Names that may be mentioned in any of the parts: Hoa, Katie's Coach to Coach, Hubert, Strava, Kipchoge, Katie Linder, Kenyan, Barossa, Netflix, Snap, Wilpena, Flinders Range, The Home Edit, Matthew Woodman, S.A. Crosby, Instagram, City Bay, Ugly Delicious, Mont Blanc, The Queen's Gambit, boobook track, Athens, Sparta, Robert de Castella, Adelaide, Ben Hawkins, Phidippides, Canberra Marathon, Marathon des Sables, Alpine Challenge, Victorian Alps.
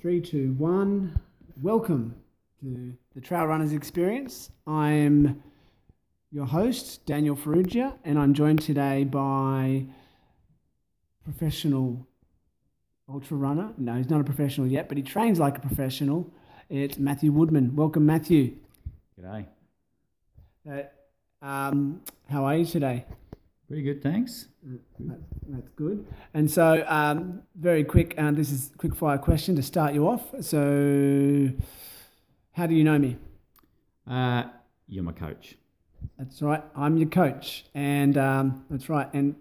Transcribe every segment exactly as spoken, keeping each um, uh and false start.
Three, two, one. Welcome to the Trail Runners Experience. I am your host, Daniel Ferrugia, and I'm joined today by professional ultra runner. No, he's not a professional yet, but he trains like a professional. It's Matthew Woodman. Welcome, Matthew. G'day. Uh, um, how are you today? Pretty good, thanks. That, that's good. And so, um, very quick, and uh, this is a quick fire question to start you off. So, how do you know me? Uh, you're my coach. That's right. I'm your coach. And um, that's right. And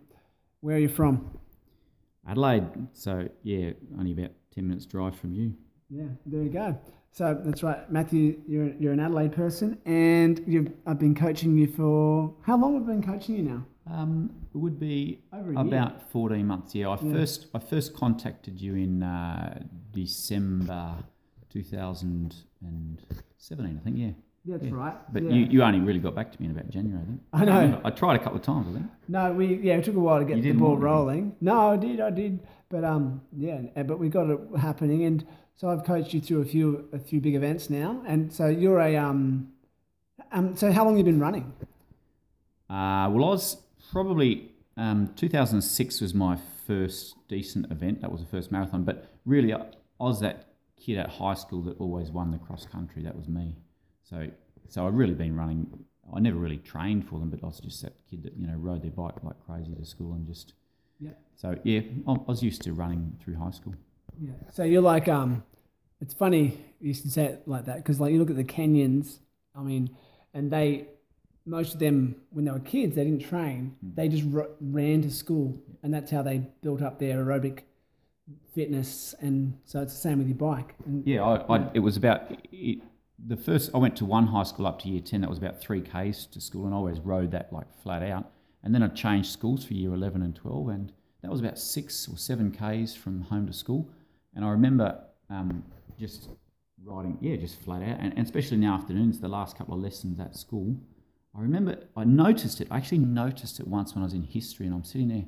where are you from? Adelaide. So, yeah, only about ten minutes drive from you. Yeah, there you go. So, that's right. Matthew, you're, you're an Adelaide person, and you've I've been coaching you for... How long have I been coaching you now? Um, it would be Over a about year. fourteen months. Yeah, I yeah. first I first contacted you in uh, December two thousand seventeen, I think. Yeah, yeah that's yeah. right. But yeah. you, you only really got back to me in about January, I think. I know. I, remember, I tried a couple of times, I think. No, we yeah, it took a while to get the ball rolling. No, I did, I did. But um, yeah, but we got it happening, and so I've coached you through a few a few big events now, and so you're a um, um. So how long have you been running? Uh, well, I was. Probably um, two thousand six was my first decent event. That was the first marathon. But really, I, I was that kid at high school that always won the cross country. That was me. So, so I've really been running. I never really trained for them, but I was just that kid that you know rode their bike like crazy to school and just. Yeah. So yeah, I, I was used to running through high school. Yeah. So you're like um, it's funny you used to say it like that because like you look at the Kenyans. I mean, and they. Most of them, when they were kids, they didn't train. They just r- ran to school, and that's how they built up their aerobic fitness. And so it's the same with your bike. And, yeah, I, I, it was about it, the first. I went to one high school up to year ten. That was about three k's to school, and I always rode that like flat out. And then I changed schools for year eleven and twelve, and that was about six or seven k's from home to school. And I remember um, just riding, yeah, just flat out, and, and especially in the afternoons, the last couple of lessons at school. I remember I noticed it. I actually noticed it once when I was in history, and I'm sitting there,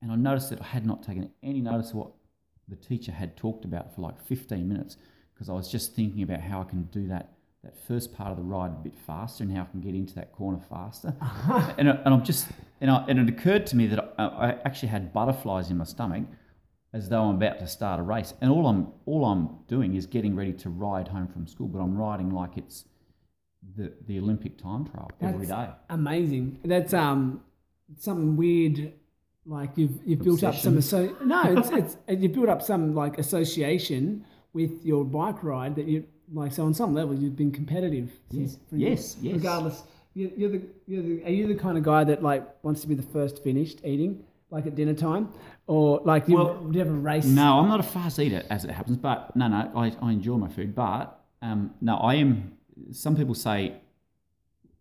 and I noticed that I had not taken any notice of what the teacher had talked about for like fifteen minutes, because I was just thinking about how I can do that that first part of the ride a bit faster and how I can get into that corner faster. and, and I'm just and, I, and it occurred to me that I, I actually had butterflies in my stomach, as though I'm about to start a race, and all I'm all I'm doing is getting ready to ride home from school, but I'm riding like it's. The, the Olympic time trial every day. Amazing. That's um something weird. Like you've you've Obsession. built up some so no it's it's you've built up some like association with your bike ride that you like. So on some level you've been competitive. Yes. Since, yes. Yes. Regardless, you, you're the you're the are you the kind of guy that like wants to be the first finished eating like at dinner time or like you well, never race? No, I'm not a fast eater as it happens. But no, no, I I enjoy my food. But um no, I am. Some people say,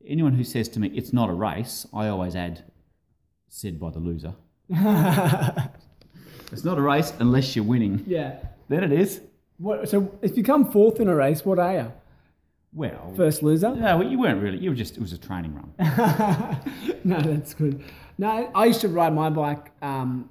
anyone who says to me, it's not a race, I always add, said by the loser. It's not a race unless you're winning. Yeah. Then it is. What, so if you come fourth in a race, what are you? Well. First loser? No, you weren't really. You were just, it was a training run. No, that's good. No, I used to ride my bike. Um,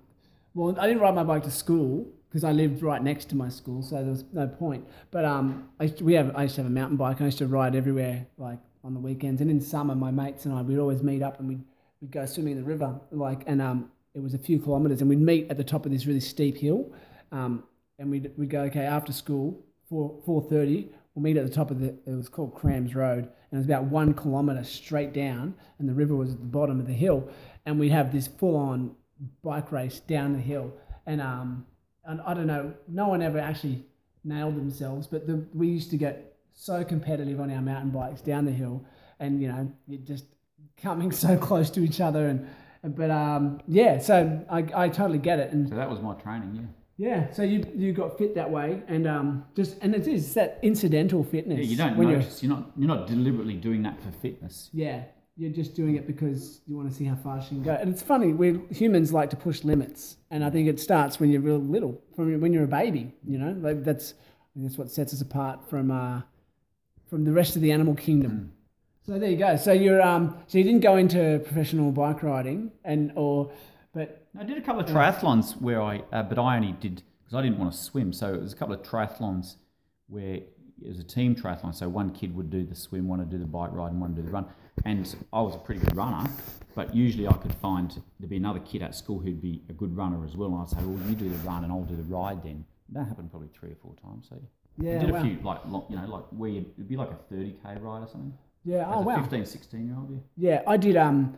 well, I didn't ride my bike to school. Because I lived right next to my school, so there was no point. But um, I used to, we have I used to have a mountain bike. And I used to ride everywhere, like on the weekends and in summer. My mates and I we'd always meet up and we'd we'd go swimming in the river, like and um, it was a few kilometres and we'd meet at the top of this really steep hill, um, and we'd we'd go okay after school four four thirty we'll meet at the top of the it was called Crams Road and it was about one kilometre straight down and the river was at the bottom of the hill and we'd have this full on bike race down the hill and um. And I don't know, no one ever actually nailed themselves, but the, we used to get so competitive on our mountain bikes down the hill and, you know, you're just coming so close to each other. And, and But, um, yeah, so I, I totally get it. And so that was my training, yeah. Yeah, so you you got fit that way and um, just, and it is that incidental fitness. Yeah, you don't notice, you're, you're, not, you're not deliberately doing that for fitness. Yeah, you're just doing it because you want to see how far she can go. And it's funny, we humans like to push limits. And I think it starts when you're real little, from when you're a baby, you know? Like that's that's what sets us apart from uh, from the rest of the animal kingdom. Mm. So there you go. So you're um so you didn't go into professional bike riding and or but I did a couple of triathlons where I uh, but I only did because I didn't want to swim. So there's a couple of triathlons where it was a team triathlon. So one kid would do the swim, one would do the bike ride, and one would do the run. And I was a pretty good runner, but usually I could find there'd be another kid at school who'd be a good runner as well. And I'd say, well, you do the run and I'll do the ride then. And that happened probably three or four times. So yeah, we did wow. a few, like, you know, like where you'd, it'd be like a thirty K ride or something. Yeah, as oh, a wow. fifteen, sixteen year old. Yeah, I did, um,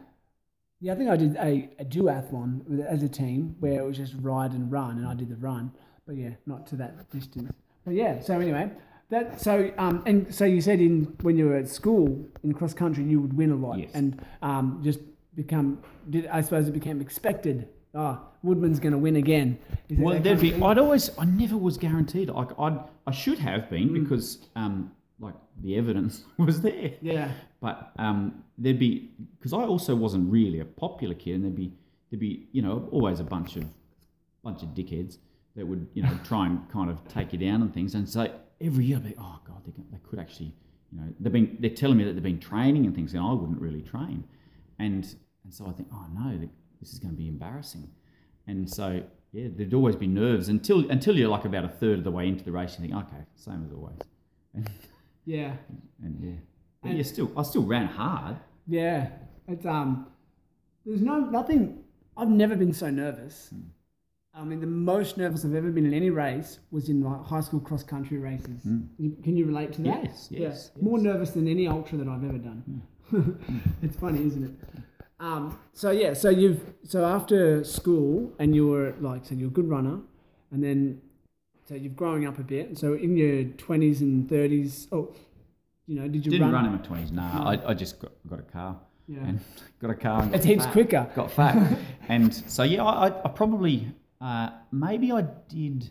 yeah, I think I did a, a duathlon with, as a team where it was just ride and run, and I did the run, but yeah, not to that distance. But yeah, so anyway, that, so, um, and so you said in, when you were at school in cross country, you would win a lot yes. and, um, just become, did, I suppose it became expected. Oh, Woodman's going to win again. Is well, there'd be, I'd always, I never was guaranteed. Like I'd, I should have been mm. because, um, like the evidence was there. Yeah. But um, there'd be, because I also wasn't really a popular kid, and there'd be there'd be you know always a bunch of bunch of dickheads that would you know try and kind of take you down and things. And so every year I'd be oh god they, can, they could actually you know they've been they're telling me that they've been training and things, and I wouldn't really train, and and so I think oh no this is going to be embarrassing, and so yeah there'd always be nerves until until you're like about a third of the way into the race, you think okay same as always. And, yeah, and yeah, but and you still I still ran hard. Yeah, it's um, there's no nothing. I've never been so nervous. Mm. I mean, the most nervous I've ever been in any race was in like high school cross country races. Mm. You, can you relate to that? Yes, yes, yeah. yes. More nervous than any ultra that I've ever done. Mm. It's funny, isn't it? Um, so yeah, so you've so after school and you were like so you're a good runner, and then. So you're growing up a bit. So in your twenties and thirties, oh, you know, did you Didn't run? Didn't run in my twenties. No, I, I just got, got a car. Yeah. And got a car. And it's heaps fat. quicker. Got fat. And so yeah, I, I probably uh, maybe I did.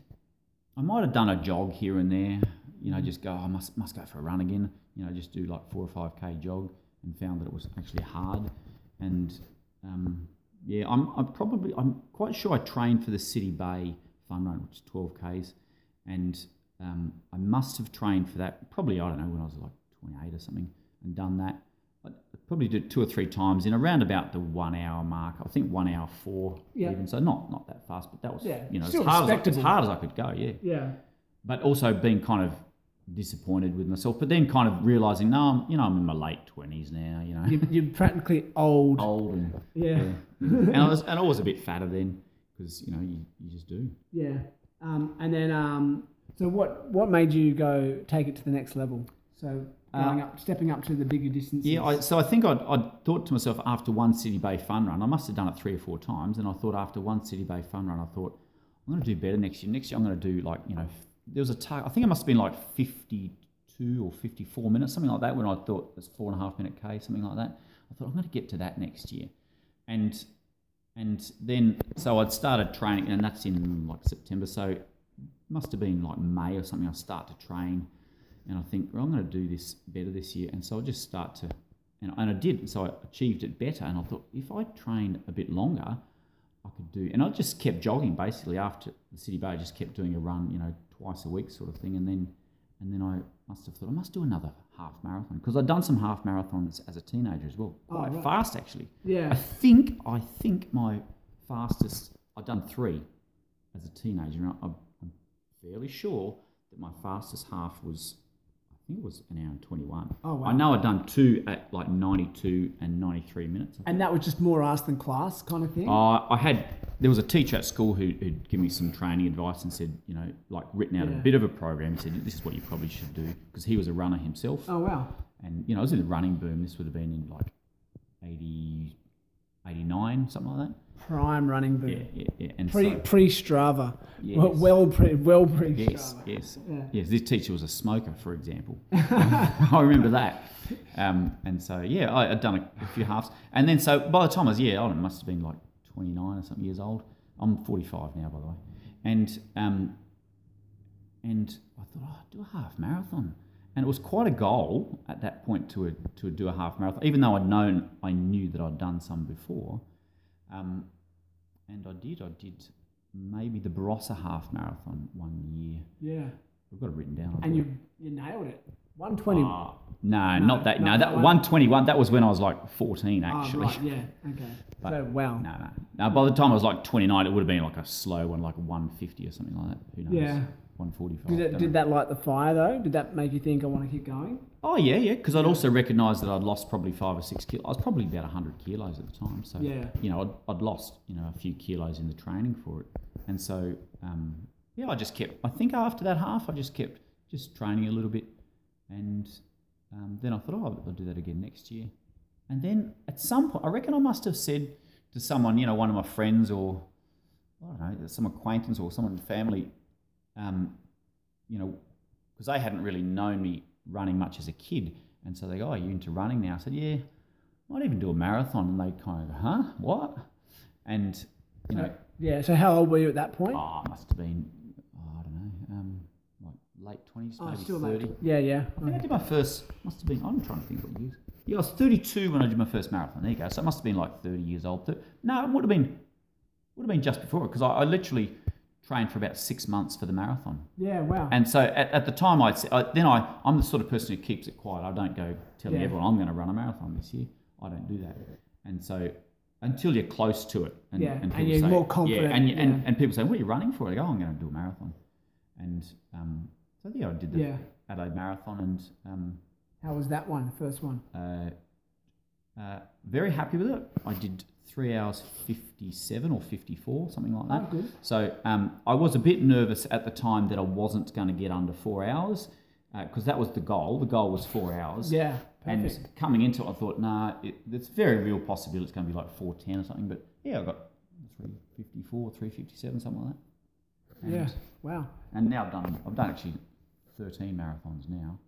I might have done a jog here and there. You know, just go. I must must go for a run again. You know, just do like four or five k jog, and found that it was actually hard. And um, yeah, I'm I'm probably I'm quite sure I trained for the City Bay Fun Run, which is twelve Ks. And um, I must have trained for that probably, I don't know, when I was like twenty-eight or something, and done that. I probably did two or three times in around about the one hour mark. I think one hour four yeah. even. So not not that fast, but that was, yeah. you know, as hard as, I, as hard as I could go, yeah. Yeah. But also being kind of disappointed with myself, but then kind of realising, no, I'm, you know, I'm in my late twenties now, you know. You're, you're practically old. Old. And, yeah. yeah. and, I was, and I was a bit fatter then because, you know, you, you just do. Yeah. Um, and then, um, so what, what made you go take it to the next level? So going uh, up, stepping up to the bigger distances. Yeah, I, so I think I'd, I'd thought to myself after one City Bay Fun Run, I must have done it three or four times, and I thought after one City Bay Fun Run, I thought, I'm going to do better next year. Next year I'm going to do like, you know, there was a target, I think it must have been like fifty-two or fifty-four minutes, something like that, when I thought it's four and a half minute K, something like that. I thought, I'm going to get to that next year. And... And then, so I'd started training, and that's in like September, so it must have been like May or something, I start to train, and I think, well, I'm going to do this better this year, and so I'll just start to, and, and I did, so I achieved it better, and I thought, if I trained a bit longer, I could do, and I just kept jogging, basically, after the City Bay, I just kept doing a run, you know, twice a week sort of thing, and then, and then I must have thought, I must do another half marathon, because I'd done some half marathons as a teenager as well, quite oh, right. fast actually. Yeah. I think I think my fastest, I'd done three as a teenager, and I'm, I'm fairly sure that my fastest half was, I think it was an hour and twenty-one. Oh wow! I know I'd done two at like ninety-two and ninety-three minutes. And that was just more ass than class kind of thing? Uh, I had, there was a teacher at school who, who'd give me some training advice and said, you know, like written out yeah. a bit of a program, he said, this is what you probably should do, because he was a runner himself. Oh wow! And you know, I was in the running boom. This would have been in like eighty, eighty-nine, something like that. Prime running boom. Yeah, yeah, yeah. And pre, so, pre-Strava. Yes. Well, well pre, well pre-Strava. Yes, yes, yeah. yes. This teacher was a smoker, for example. I remember that. Um, and so yeah, I, I'd done a, a few halves, and then so by the time I was yeah, I don't know, must have been like twenty-nine or something years old. I'm forty-five now, by the way. And um, and I thought, oh, I'd do a half marathon. And it was quite a goal at that point to a, to do a half marathon, even though I'd known, I knew that I'd done some before. Um, and I did, I did maybe the Barossa half marathon one year. Yeah. I've got it written down. And you, you nailed it. one twenty. Oh, no, no, not that. No, that one twenty-one. That was when I was like fourteen, actually. Oh, right, yeah. Okay. But so, wow. No, no. Now, by the time I was like twenty-nine, it would have been like a slow one, like one fifty or something like that. Who knows? Yeah. one forty-five. Did, it, did that light the fire though? Did that make you think, I want to keep going? Oh yeah, yeah. Because I'd also recognised that I'd lost probably five or six kilos. I was probably about one hundred kilos at the time. So, yeah. you know, I'd, I'd lost, you know, a few kilos in the training for it. And so, um, yeah, I just kept, I think after that half, I just kept just training a little bit. And um, then I thought, oh, I'll do that again next year. And then at some point, I reckon I must have said to someone, you know, one of my friends or, I don't know, some acquaintance or someone in the family, um, you know, because they hadn't really known me running much as a kid. And so they go, oh, are you into running now? I said, yeah, I might even do a marathon. And they kind of go, huh, what? And, you know. Yeah, so how old were you at that point? Oh, I must have been, oh, I don't know, um, like late twenties, oh, maybe still thirty. Late. Yeah, yeah. I think okay. I did my first, must have been, I'm trying to think what years. Yeah, I was thirty-two when I did my first marathon. There you go. So I must have been like thirty years old. No, it would have been, would have been just before it, because I, I literally trained for about six months for the marathon. Yeah, wow. And so at, at the time, I'd say, I, then I, I'm the sort of person who keeps it quiet. I don't go telling yeah. everyone I'm going to run a marathon this year. I don't do that. And so until you're close to it, and, yeah. and, and you're say, more confident. Yeah, and, you, yeah. and and people say, "What are you running for?" I go, oh, "I'm going to do a marathon." And um, so yeah, I did the yeah. Adelaide Marathon and. Um, How was that one, the first one? Uh, uh, very happy with it. I did three hours fifty-seven or fifty-four, something like that. Oh, good. So um, I was a bit nervous at the time that I wasn't going to get under four hours because uh, that was the goal. The goal was four hours. Yeah, perfect. And coming into it, I thought, nah, it, it's very real possibility it's going to be like four ten or something. But yeah, I got three fifty-four, three fifty-seven, something like that. And, yeah. Wow. And now I've done. I've done actually thirteen marathons now.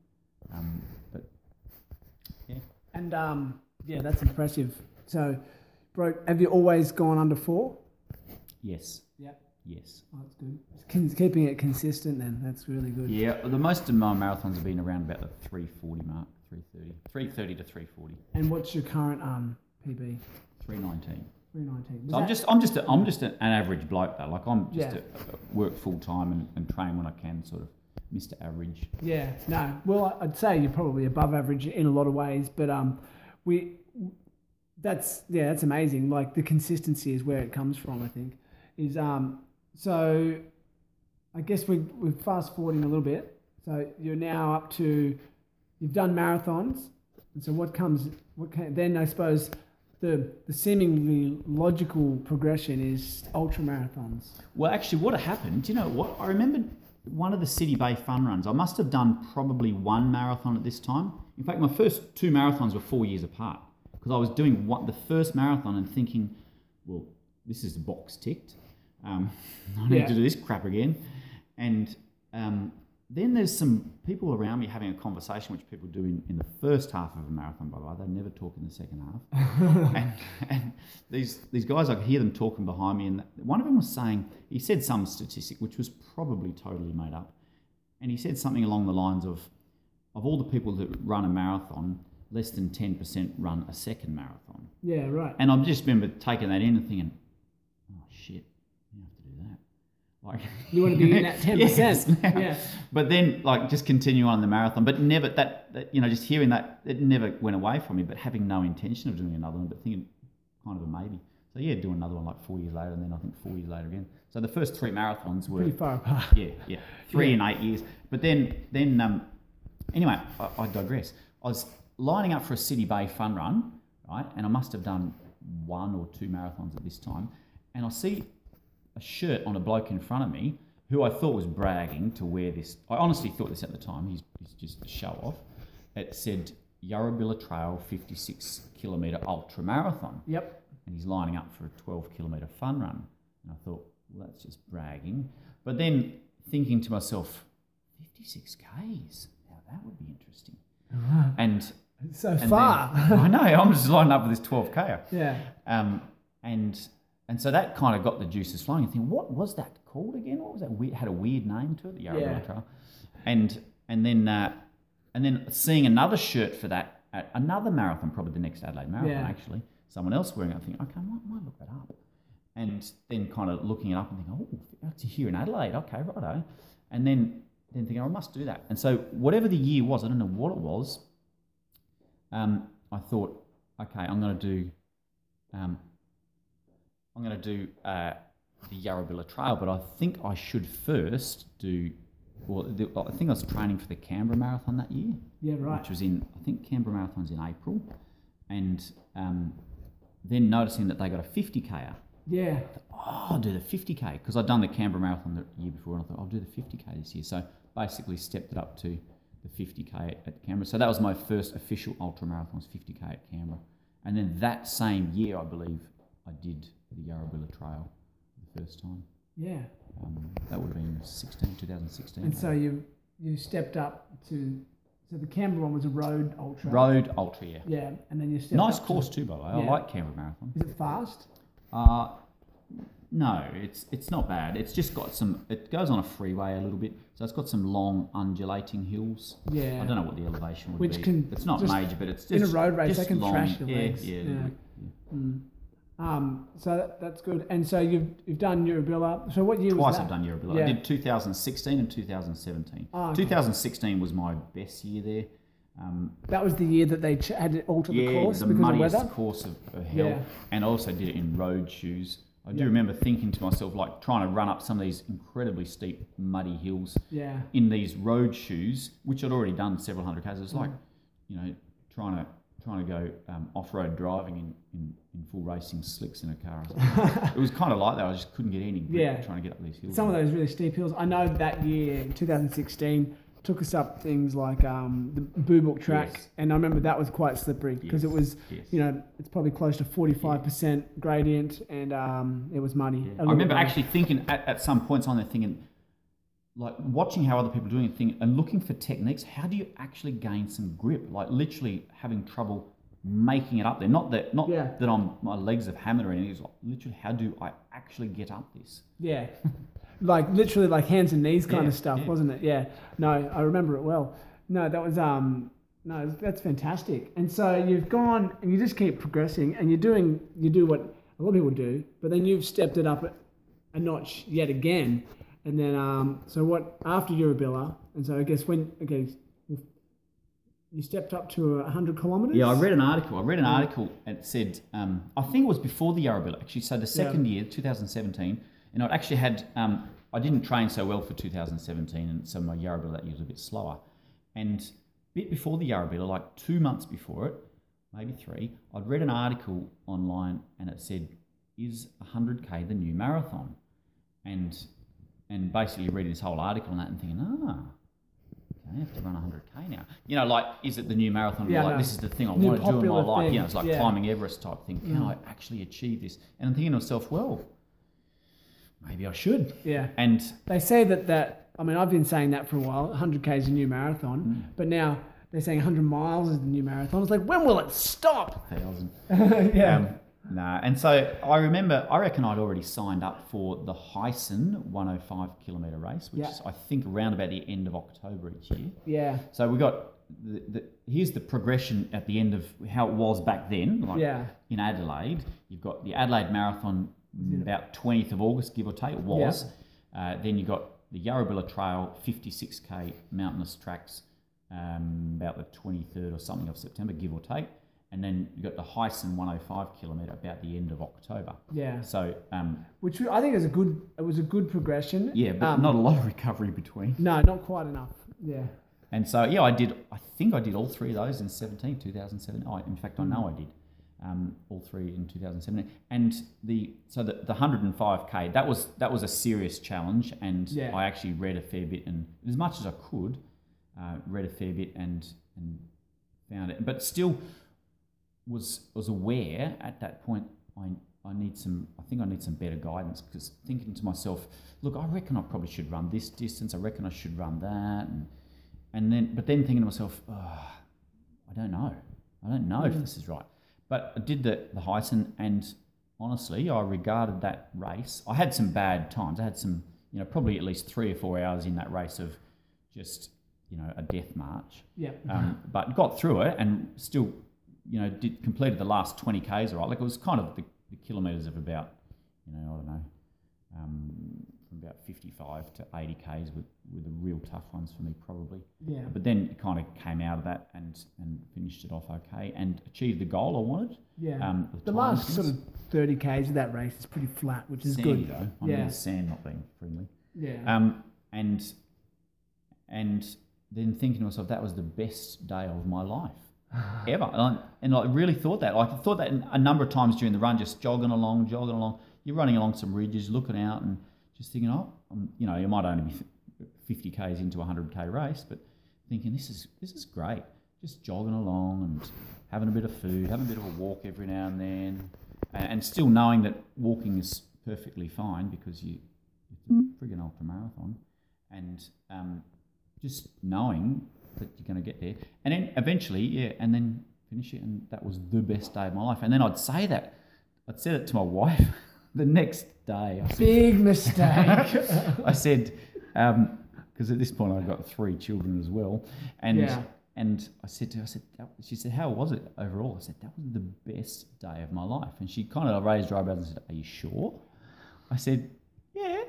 Um, but yeah, and um, yeah, that's impressive. So, bro, have you always gone under four? Yes. Yeah. Yes. Oh, that's good. Con- keeping it consistent, then that's really good. Yeah, the most of my marathons have been around about the three forty mark, three thirty, three thirty to three forty. And what's your current um P B? Three nineteen. Three nineteen. So that- I'm just, I'm just, a, I'm just an average bloke though. Like I'm just yeah. a, a work full time and, and train when I can, sort of. Mister Average. Yeah, no. Well, I'd say you're probably above average in a lot of ways, but um, we that's yeah, that's amazing. Like the consistency is where it comes from. I think is um. So, I guess we we're fast forwarding a little bit. So you're now up to you've done marathons, and so what comes what can, then? I suppose the the seemingly logical progression is ultra marathons. Well, actually, what happened? Do you know what I remember? One of the City Bay fun runs. I must have done probably one marathon at this time. In fact, my first two marathons were four years apart because I was doing what, the first marathon and thinking, well, this is the box ticked. Um, I need yeah. to do this crap again. And um, then there's some people around me having a conversation, which people do in, in the first half of a marathon, by the way. They never talk in the second half. and and these, these guys, I could hear them talking behind me. And one of them was saying, he said some statistic, which was probably totally made up. And he said something along the lines of, of all the people that run a marathon, less than ten percent run a second marathon. Yeah, right. And I just remember taking that in and thinking, oh, shit, I have to do that. Like, you want to be in that ten percent. Yes, yeah. But then, like, just continue on the marathon. But never that, that, you know, just hearing that, it never went away from me, but having no intention of doing another one, but thinking kind of a maybe. So, yeah, do another one like four years later, and then I think four years later again. So the first three marathons were... pretty far apart. Yeah, yeah. Three yeah. and eight years. But then, then um, anyway, I, I digress. I was lining up for a City Bay fun run, right, and I must have done one or two marathons at this time, and I see... a shirt on a bloke in front of me who I thought was bragging to wear this. I honestly thought this at the time. He's, he's just a show off. It said Yurrebilla Trail fifty-six kilometre ultra marathon. Yep. And he's lining up for a twelve kilometre fun run. And I thought, well, that's just bragging. But then thinking to myself, fifty-six k's. Now that would be interesting. Uh-huh. And so and far, then, I know. I'm just lining up for this twelve k. Yeah. Um. And. And so that kind of got the juices flowing. I think, what was that called again? What was that? It had a weird name to it, the Yurrebilla yeah. Trail. And and then uh, and then seeing another shirt for that at another marathon, probably the next Adelaide Marathon, yeah. actually, someone else wearing it. I think, okay, I might, might look that up. And then kind of looking it up and thinking, oh, that's here in Adelaide. Okay, righto. And then then thinking, I must do that. And so whatever the year was, I don't know what it was, um, I thought, okay, I'm going to do, um, I'm going to do uh, the Yurrebilla Trail, but I think I should first do, well, the, I think I was training for the Canberra Marathon that year. Yeah, right. Which was in, I think Canberra Marathon's in April. And um, then noticing that they got a fifty K. Yeah. Oh, I'll do the fifty K, because I'd done the Canberra Marathon the year before, and I thought, I'll do the fifty K this year. So basically stepped it up to the fifty K at Canberra. So that was my first official ultramarathon, was fifty K at Canberra. And then that same year, I believe, I did the Yurrebilla Trail for the first time. Yeah. Um, that would have been sixteen, twenty sixteen. And so you you stepped up to... So the Canberra one was a road ultra. Road ultra, yeah. Yeah, and then you stepped nice up course to, too, by the way. Yeah. I like Canberra Marathon. Is it fast? Uh, no, it's it's not bad. It's just got some... It goes on a freeway a little bit, so it's got some long, undulating hills. Yeah. I don't know what the elevation would Which be. Which can... It's not major, but it's just... In a road race, they can long, thrash the legs. Yeah, yeah. yeah. yeah. Mm. Um, so that, that's good. And so you've you've done Yurrebilla. So what year Twice was that? Twice I've done Yurrebilla. Yeah. I did two thousand sixteen and two thousand seventeen. Oh, okay. two thousand sixteen was my best year there. Um, that was the year that they ch- had to alter yeah, the course the because of weather? Yeah, the muddiest course of, of hell. Yeah. And I also did it in road shoes. I do yeah. remember thinking to myself, like, trying to run up some of these incredibly steep, muddy hills yeah. in these road shoes, which I'd already done several hundred Ks. It was mm. like, you know, trying to... trying to go um, off-road driving in, in, in full racing slicks in a car. It was kind of like that. I just couldn't get any grip yeah. trying to get up these hills. Some of those really steep hills. I know that year, two thousand sixteen, took us up things like um, the boobook track. Yes. And I remember that was quite slippery because yes. it was, yes. you know, it's probably close to forty-five percent yeah. gradient and um, it was muddy. Yeah. I remember muddy. actually thinking at, at some points on there thinking, like watching how other people are doing a thing and looking for techniques, how do you actually gain some grip? Like literally having trouble making it up there. Not that not yeah. that I'm, my legs have hammered or anything. It's like literally, how do I actually get up this? Yeah, like literally like hands and knees kind yeah, of stuff, yeah. wasn't it? Yeah. No, I remember it well. No, that was um no, that's fantastic. And so you've gone and you just keep progressing and you're doing you do what a lot of people do, but then you've stepped it up a notch yet again. And then, um, so what, after Yurrebilla, and so I guess when, okay, you stepped up to one hundred kilometres? Yeah, I read an article. I read an article and it said, um, I think it was before the Yurrebilla, actually. So the second yeah. year, two thousand seventeen, and I'd actually had, um, I didn't train so well for two thousand seventeen, and so my Yurrebilla that year was a bit slower. And a bit before the Yurrebilla, like two months before it, maybe three, I'd read an article online and it said, is one hundred K the new marathon? And... And basically reading this whole article on that and thinking, ah, okay, I have to run one hundred K now. You know, like, is it the new marathon? Yeah, like, no. This is the thing I new want to do in my life. Thing. You know, it's like yeah. climbing Everest type thing. Can yeah. I actually achieve this? And I'm thinking to myself, well, maybe I should. Yeah. And they say that, that I mean, I've been saying that for a while, one hundred K is the new marathon. Mm. But now they're saying one hundred miles is the new marathon. It's like, when will it stop? Thousand. yeah. Um, No, nah. And so I remember, I reckon I'd already signed up for the Heysen one hundred five kilometre race, which yeah. is, I think, around about the end of October each year. Yeah. So we got, the, the, here's the progression at the end of how it was back then. Like yeah. in Adelaide, you've got the Adelaide Marathon about twentieth of August, give or take, it was. Yeah. Uh, then you got the Yurrebilla Trail, fifty-six K mountainous tracks, um, about the twenty-third or something of September, give or take. And then you got the Heysen one hundred five kilometre about the end of October. Yeah. So, um, which I think is a good. It was a good progression. Yeah, but um, not a lot of recovery between. No, not quite enough. Yeah. And so, yeah, I did. I think I did all three of those in seventeen, two thousand seventeen. I, in fact, I know I did um, all three in two thousand seventeen. And the so the, the one hundred five K that was that was a serious challenge, and yeah. I actually read a fair bit and as much as I could, uh, read a fair bit and and found it, but still. was was aware at that point I I need some I think I need some better guidance because thinking to myself, look, I reckon I probably should run this distance, I reckon I should run that and and then but then thinking to myself, oh, I don't know. I don't know mm. if this is right. But I did the, the Heysen and honestly I regarded that race. I had some bad times. I had some, you know, probably at least three or four hours in that race of just, you know, a death march. Yeah. Um, but got through it and still you know, did completed the last twenty Ks, right? Like it was kind of the, the kilometres of about, you know, I don't know, um, from about fifty-five to eighty Ks were, were the real tough ones for me, probably. Yeah. But then it kind of came out of that and and finished it off okay and achieved the goal I wanted. Yeah. Um, the the last distance. sort of thirty Ks of that race is pretty flat, which is sandy, good. Though. I yeah. mean, the sand not being friendly. Yeah. Um, and and then thinking to myself, that was the best day of my life ever. And I, and I really thought that. Like, I thought that a number of times during the run, just jogging along, jogging along. You're running along some ridges, looking out and just thinking, oh, I'm, you know, you might only be fifty Ks into a one hundred K race, but thinking this is this is great. Just jogging along and having a bit of food, having a bit of a walk every now and then, and, and still knowing that walking is perfectly fine because you, you're a friggin' ultramarathon, and um, just knowing that you're going to get there. And then eventually, yeah, and then finish it, and that was the best day of my life. And then I'd say that. I'd said it to my wife. The next day, I said, big mistake. I said, because um, at this point I've got three children as well, and yeah. and I said to her, I said, that, she said, how was it overall? I said, that was the best day of my life, and she kind of raised her eyebrows and said, are you sure? I said, yeah.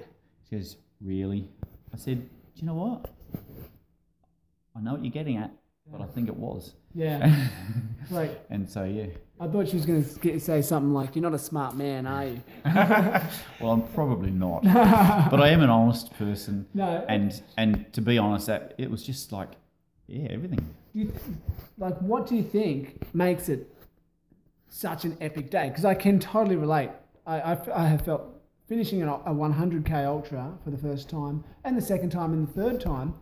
She goes, really? I said, do you know what? I know what you're getting at, but I think it was. Yeah. Right. And so, yeah. I thought she was going to say something like, you're not a smart man, are you? Well, I'm probably not. But I am an honest person. No. And and to be honest, that it was just like, yeah, everything. Do you, like, what do you think makes it such an epic day? Because I can totally relate. I, I, I have felt finishing a one hundred K ultra for the first time and the second time and the third time.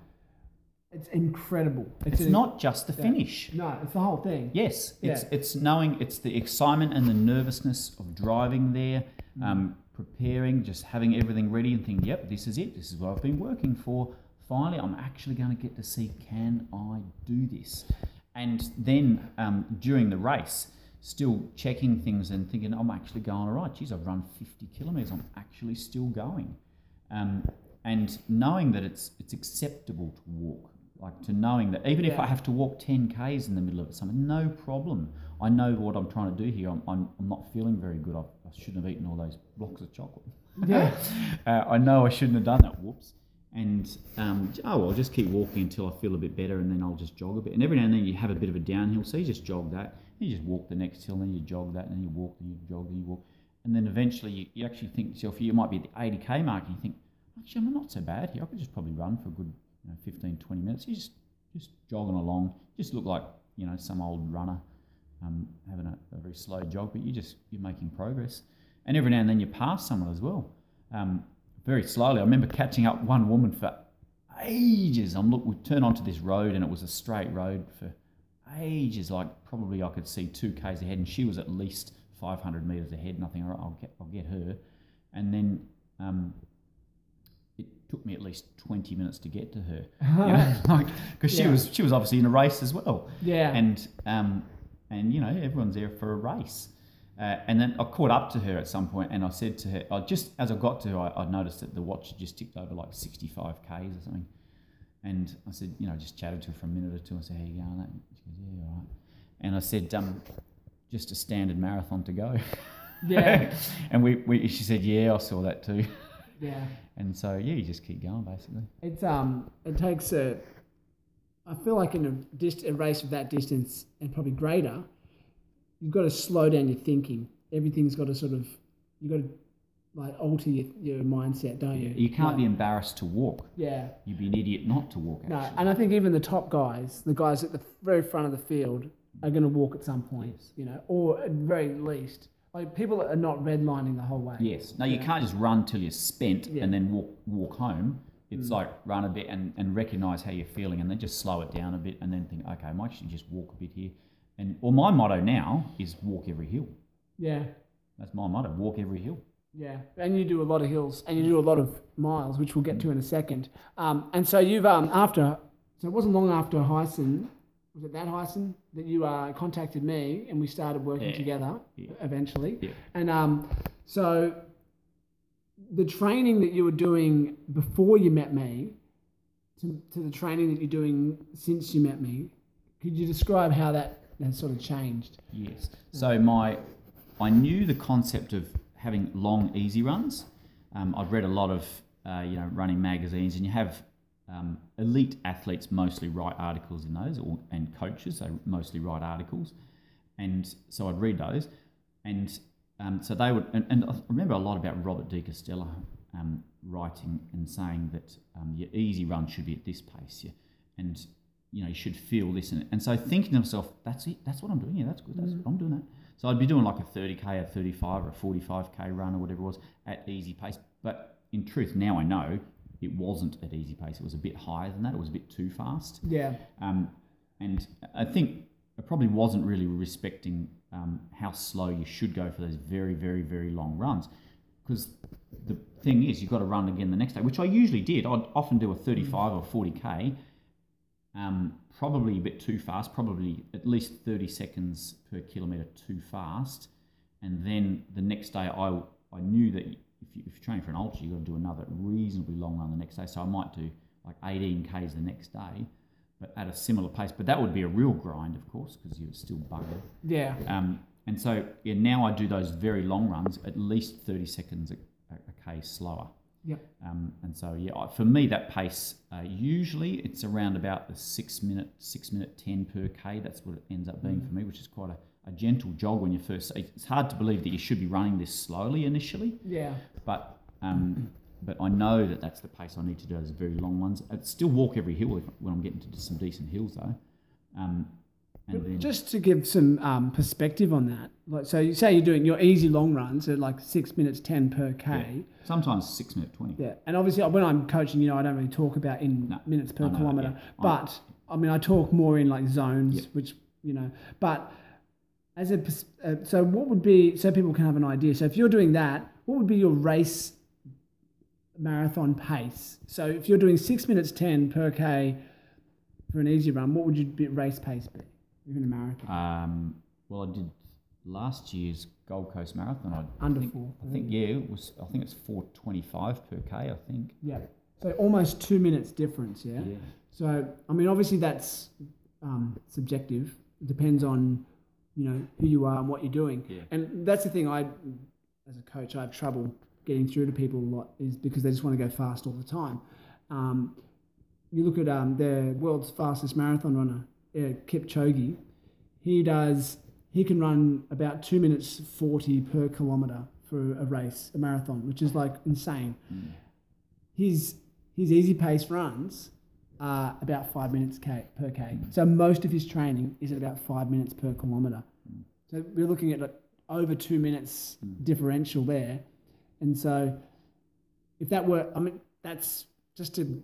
It's incredible. It's, it's a, not just the finish. Yeah. No, it's the whole thing. Yes, it's yeah. it's knowing, it's the excitement and the nervousness of driving there, mm. um, preparing, just having everything ready and thinking, yep, this is it. This is what I've been working for. Finally, I'm actually going to get to see, can I do this? And then um, during the race, still checking things and thinking, I'm actually going all right. Geez, I've run fifty kilometres. I'm actually still going. Um, and knowing that it's it's acceptable to walk. Like, to knowing that even yeah. if I have to walk ten Ks in the middle of it, something, no problem. I know what I'm trying to do here. I'm I'm, I'm not feeling very good. I, I shouldn't have eaten all those blocks of chocolate. Yeah. uh, I know I shouldn't have done that. Whoops. And, um, oh, well, I'll just keep walking until I feel a bit better, and then I'll just jog a bit. And every now and then you have a bit of a downhill, so you just jog that. And you just walk the next hill, and then you jog that, and then you walk, and you jog, and you walk. And then eventually you, you actually think to yourself, you might be at the eighty K mark, and you think, actually, I'm not so bad here. I could just probably run for a good... you know, fifteen, twenty minutes, you just just jogging along, just look like, you know, some old runner um, having a, a very slow jog, but you just, you're making progress. And every now and then you pass someone as well, um, very slowly. I remember catching up one woman for ages. I'm look, we turn onto this road, and it was a straight road for ages. Like, probably I could see two Ks ahead, and she was at least five hundred metres ahead, and I think, all right, I'll get, I'll get her. And then... Um, it took me at least twenty minutes to get to her, uh-huh. you know, like, because she yeah. was she was obviously in a race as well. Yeah. And um and you know, everyone's there for a race, uh, and then I caught up to her at some point, and I said to her, I just as I got to her, I, I noticed that the watch just ticked over like sixty-five Ks or something, and I said, you know, just chatted to her for a minute or two. I said, how you going? And she goes, yeah, all right. And I said, um, just a standard marathon to go. Yeah. And we, we she said, yeah, I saw that too. Yeah. And so, yeah, you just keep going, basically. It's um, it takes a... I feel like in a, dist- a race of that distance, and probably greater, you've got to slow down your thinking. Everything's got to sort of... You've got to, like, alter your, your mindset, don't yeah. you? You can't like, be embarrassed to walk. Yeah. You'd be an idiot not to walk, actually. No, and I think even the top guys, the guys at the very front of the field, are going to walk at some point, yes. you know, or at very least... Like, people are not redlining the whole way. Yes. No, you yeah. can't just run till you're spent yeah. and then walk walk home. It's mm. like run a bit and, and recognise how you're feeling, and then just slow it down a bit, and then think, okay, I might just walk a bit here. And well, my motto now is walk every hill. Yeah. That's my motto, walk every hill. Yeah. And you do a lot of hills, and you do a lot of miles, which we'll get mm. to in a second. Um, and so you've, um after, so it wasn't long after Heysen... Was it that Heysen that you uh, contacted me, and we started working yeah. together yeah. eventually? Yeah. And um, so the training that you were doing before you met me to, to the training that you're doing since you met me, could you describe how that has sort of changed? Yes. So my, I knew the concept of having long, easy runs. Um, I'd read a lot of uh, you know, running magazines, and you have um, elite athletes mostly write articles in those, or, and coaches, they mostly write articles. And so I'd read those. And um, so they would, and, and I remember a lot about Robert de Castella um, writing and saying that um, your easy run should be at this pace. Yeah? And, you know, you should feel this. And, and so thinking to myself, that's it, that's what I'm doing. Yeah, that's good, that's mm. I'm doing that. So I'd be doing like a thirty K, a thirty-five or a forty-five K run or whatever it was at easy pace. But in truth, now I know it wasn't at easy pace. It was a bit higher than that. It was a bit too fast. Yeah. Um, and I think I probably wasn't really respecting um, how slow you should go for those very, very, very long runs. Because the thing is, you've got to run again the next day, which I usually did. I'd often do a thirty-five or forty K, um, probably a bit too fast, probably at least thirty seconds per kilometre too fast. And then the next day, I I knew that if, you, if you're training for an ultra, you've got to do another reasonably long run the next day. So I might do like eighteen Ks the next day, but at a similar pace. But that would be a real grind, of course, because you're still buggered. Yeah. Um, and so yeah, now I do those very long runs, at least thirty seconds a, a K slower. Yep. Um, and so yeah, for me that pace uh, usually it's around about the six minute, six minute ten per K. That's what it ends up being mm-hmm. for me, which is quite a, a gentle jog when you first. It's hard to believe that you should be running this slowly initially. Yeah. But. Um, But I know that that's the pace I need to do those very long ones. I'd still walk every hill if, when I'm getting to some decent hills, though. Um, and then just to give some um, perspective on that, like so, you say you're doing your easy long runs at like six minutes ten per k. Yeah. Sometimes six minute twenty. Yeah, and obviously when I'm coaching, you know, I don't really talk about in no, minutes per no, no, kilometre, yeah. but I mean I talk more in like zones, yeah. which you know, but as a uh, so what would be so people can have an idea. So if you're doing that, what would be your race? Marathon pace. So if you're doing six minutes ten per k for an easy run, what would your race pace be in a marathon? Um, well, I did last year's Gold Coast Marathon. I Under think, four. I think yeah, it was. I think it's four twenty-five per k. I think. Yeah. So almost two minutes difference. Yeah. yeah. So I mean, obviously that's um, subjective. It depends on you know who you are and what you're doing. Yeah. And that's the thing. I, as a coach, I have trouble getting through to people a lot is because they just want to go fast all the time. Um, you look at um, the world's fastest marathon runner, uh, Kipchoge. He does. He can run about two minutes forty per kilometre for a race, a marathon, which is like insane. Mm. His his easy pace runs are about five minutes k, per k. Mm. So most of his training is at about five minutes per kilometre. Mm. So we're looking at like over two minutes mm. differential there. And so, if that were, I mean, that's just to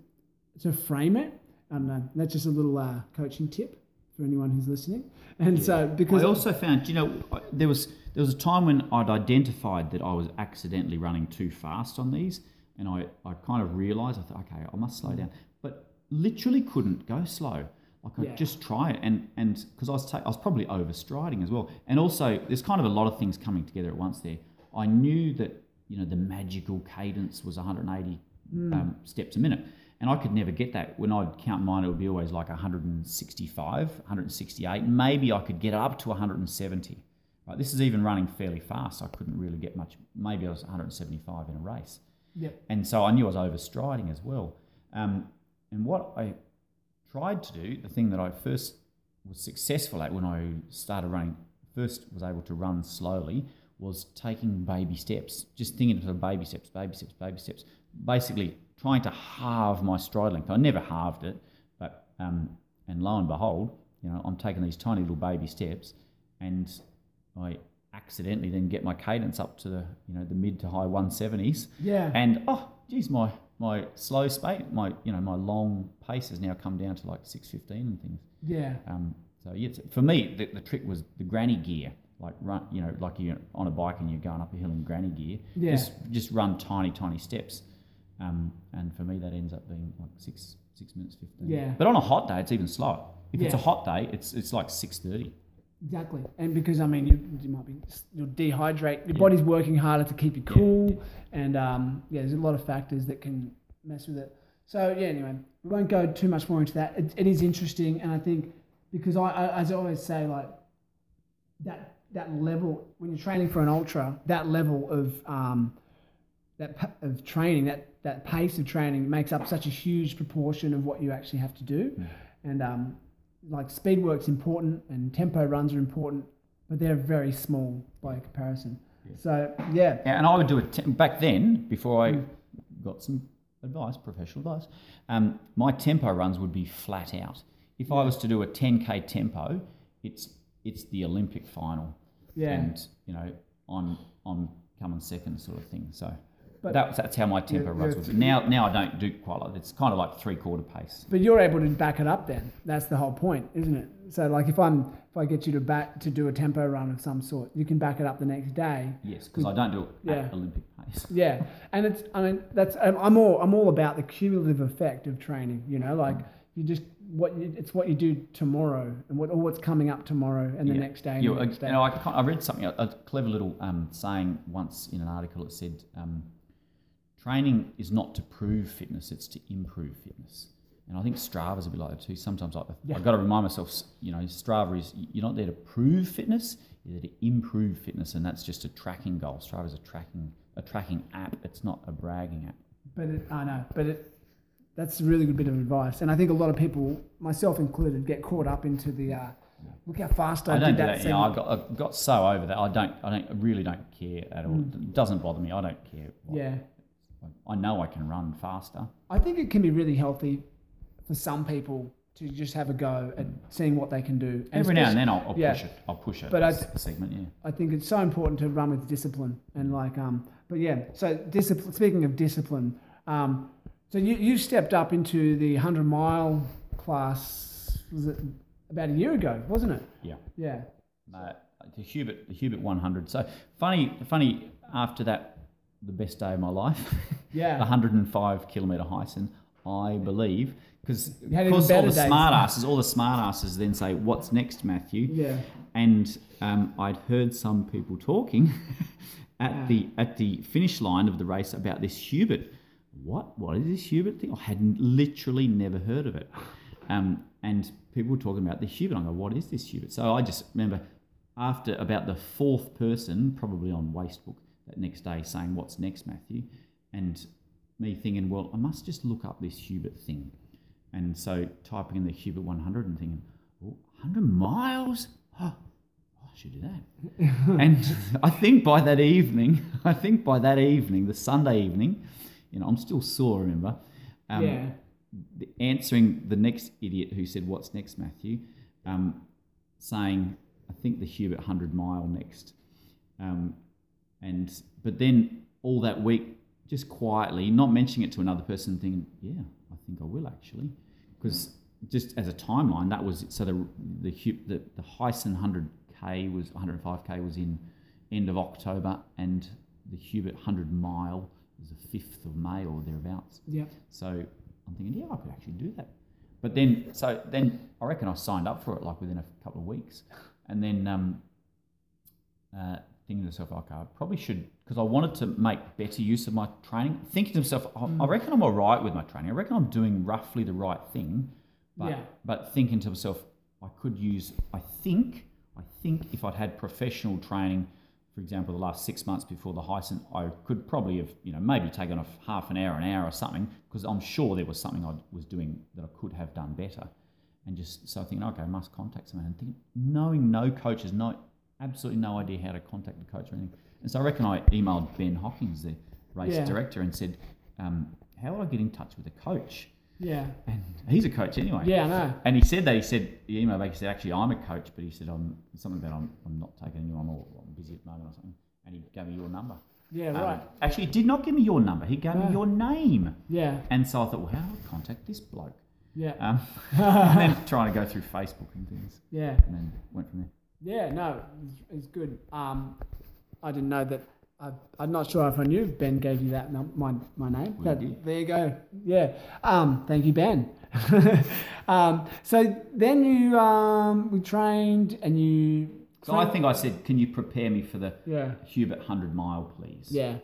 to frame it. I don't know. That's just a little uh, coaching tip for anyone who's listening. And yeah. so, because I also found, you know, I, there was there was a time when I'd identified that I was accidentally running too fast on these, and I, I kind of realised I thought, okay, I must slow down, but literally couldn't go slow. Like I yeah. just try it, and and because I was ta- I was probably overstriding as well, and also there's kind of a lot of things coming together at once. There, I knew that. You know, the magical cadence was one hundred eighty mm. um, steps a minute. And I could never get that. When I'd count mine, it would be always like one hundred sixty-five, one hundred sixty-eight. Maybe I could get up to one hundred seventy. Right? This is even running fairly fast. I couldn't really get much. Maybe I was one hundred seventy-five in a race. Yep. And so I knew I was overstriding as well. Um, and what I tried to do, the thing that I first was successful at when I started running, first was able to run slowly, was taking baby steps, just thinking of baby steps, baby steps, baby steps, basically trying to halve my stride length. I never halved it, but um, and lo and behold, you know, I'm taking these tiny little baby steps, and I accidentally then get my cadence up to the you know the mid to high one seventies. Yeah. And oh, geez, my my slow space, my you know my long pace has now come down to like six fifteen and things. Yeah. Um. So yeah, for me, the, the trick was the granny gear. Like run, you know, like you're on a bike and you're going up a hill in granny gear. Yeah. Just, just run tiny, tiny steps, um, and for me that ends up being like six, six minutes fifteen. Yeah. But on a hot day, it's even slower. If yeah. it's a hot day, it's it's like six thirty. Exactly, and because I mean, you, you might be you'll dehydrate. Your yeah. body's working harder to keep you cool, yeah. and um, yeah, there's a lot of factors that can mess with it. So yeah, anyway, we won't go too much more into that. It, it is interesting, and I think because I, I as I always say, like that. that level, when you're training for an ultra, that level of um, that of training, that that pace of training makes up such a huge proportion of what you actually have to do. Yeah. And um, like speed work's important and tempo runs are important, but they're very small by comparison. Yeah. So yeah. yeah. And I would do it te- back then before I mm. got some advice, professional advice. Um, my tempo runs would be flat out. If yeah. I was to do a ten K tempo, it's it's the Olympic final. Yeah. And you know, I'm I'm coming second sort of thing. So. But that, that's how my tempo runs with it. Now, now I don't do quite like that. It's kind of like three-quarter pace. But you're able to back it up then. That's the whole point, isn't it? So, like, if I'm if I get you to back to do a tempo run of some sort, you can back it up the next day. Yes, because I don't do it yeah. at Olympic pace. Yeah, and it's I mean that's I'm all I'm all about the cumulative effect of training. You know, like you just what you, it's what you do tomorrow and what or what's coming up tomorrow and the yeah. next day. And the next day. You know, I, I read something a clever little um, saying once in an article. It said. Um, Training is not to prove fitness, it's to improve fitness. And I think Strava's a bit like that too. Sometimes I, yeah. I've got to remind myself, you know, Strava is, you're not there to prove fitness, you're there to improve fitness, and that's just a tracking goal. Strava's a tracking a tracking app, it's not a bragging app. But it, I know, but it, that's a really good bit of advice. And I think a lot of people, myself included, get caught up into the, uh, look how fast I, I don't did do that. that. You know, I got I got so over that. I don't, I don't, I really don't care at all. Mm. It doesn't bother me, I don't care. What, yeah. I know I can run faster. I think it can be really healthy for some people to just have a go at seeing what they can do. And every now and then I'll, I'll yeah. push it. I'll push it. But I, segment, yeah. I think it's so important to run with discipline and like um. But yeah, so discipline. Speaking of discipline, um, so you you stepped up into the hundred mile class. Was it about a year ago? Wasn't it? Yeah. Yeah. Uh, the Hubert the Hubert one hundred. So funny funny after that. The best day of my life. Yeah. one hundred five kilometre Heysen, I believe. Because all the smart asses, all the smart asses then say, what's next, Matthew? Yeah. And um, I'd heard some people talking at yeah. the at the finish line of the race about this Hubert. What? What is this Hubert thing? I had literally never heard of it. Um, and people were talking about the Hubert. I go, what is this Hubert? So I just remember after about the fourth person, probably on Wastebook, that next day saying, what's next, Matthew? And me thinking, well, I must just look up this Hubert thing. And so typing in the Hubert one hundred and thinking, oh, one hundred miles? Oh, I should do that. And I think by that evening, I think by that evening, the Sunday evening, you know, I'm still sore, remember, um, yeah. answering the next idiot who said, what's next, Matthew? Um, saying, I think the Hubert one hundred mile next. Um, And but then all that week, just quietly, not mentioning it to another person, thinking, yeah, I think I will actually, because just as a timeline, that was so the the the, the Heysen one hundred K was one hundred five K was in end of October, and the Hubert one hundred mile was the fifth of May or thereabouts. Yeah. So I'm thinking, yeah, I could actually do that. But then, so then I reckon I signed up for it like within a couple of weeks, and then. Um, uh, Thinking to myself, okay, I probably should, because I wanted to make better use of my training. Thinking to myself, I, mm. I reckon I'm all right with my training. I reckon I'm doing roughly the right thing. But, yeah. but thinking to myself, I could use, I think, I think if I'd had professional training, for example, the last six months before the Heysen, I could probably have, you know, maybe taken off half an hour, an hour or something, because I'm sure there was something I was doing that I could have done better. And just, so thinking, okay, I must contact someone. And thinking, knowing no coaches, no... absolutely no idea how to contact the coach or anything. And so I reckon I emailed Ben Hawkins, the race yeah. director, and said, um, how will I get in touch with a coach? Yeah. And he's a coach anyway. Yeah, I know. And he said that. He said, he emailed back, he said, actually, I'm a coach, but he said, I'm something about I'm, I'm not taking anyone, or I'm busy at the moment or something. And he gave me your number. Yeah, right. Um, actually, he did not give me your number. He gave no. me your name. Yeah. And so I thought, well, how do I contact this bloke? Yeah. Um, and then trying to go through Facebook and things. Yeah. And then went from there. Yeah, no, it's good. Um, I didn't know that. I, I'm not sure if I knew Ben gave you that num- my my name. That, there you go. Yeah. Um, thank you, Ben. um, so then you um, we trained and you. So trained. I think I said, can you prepare me for the yeah. Hubert one hundred mile, please? Yeah.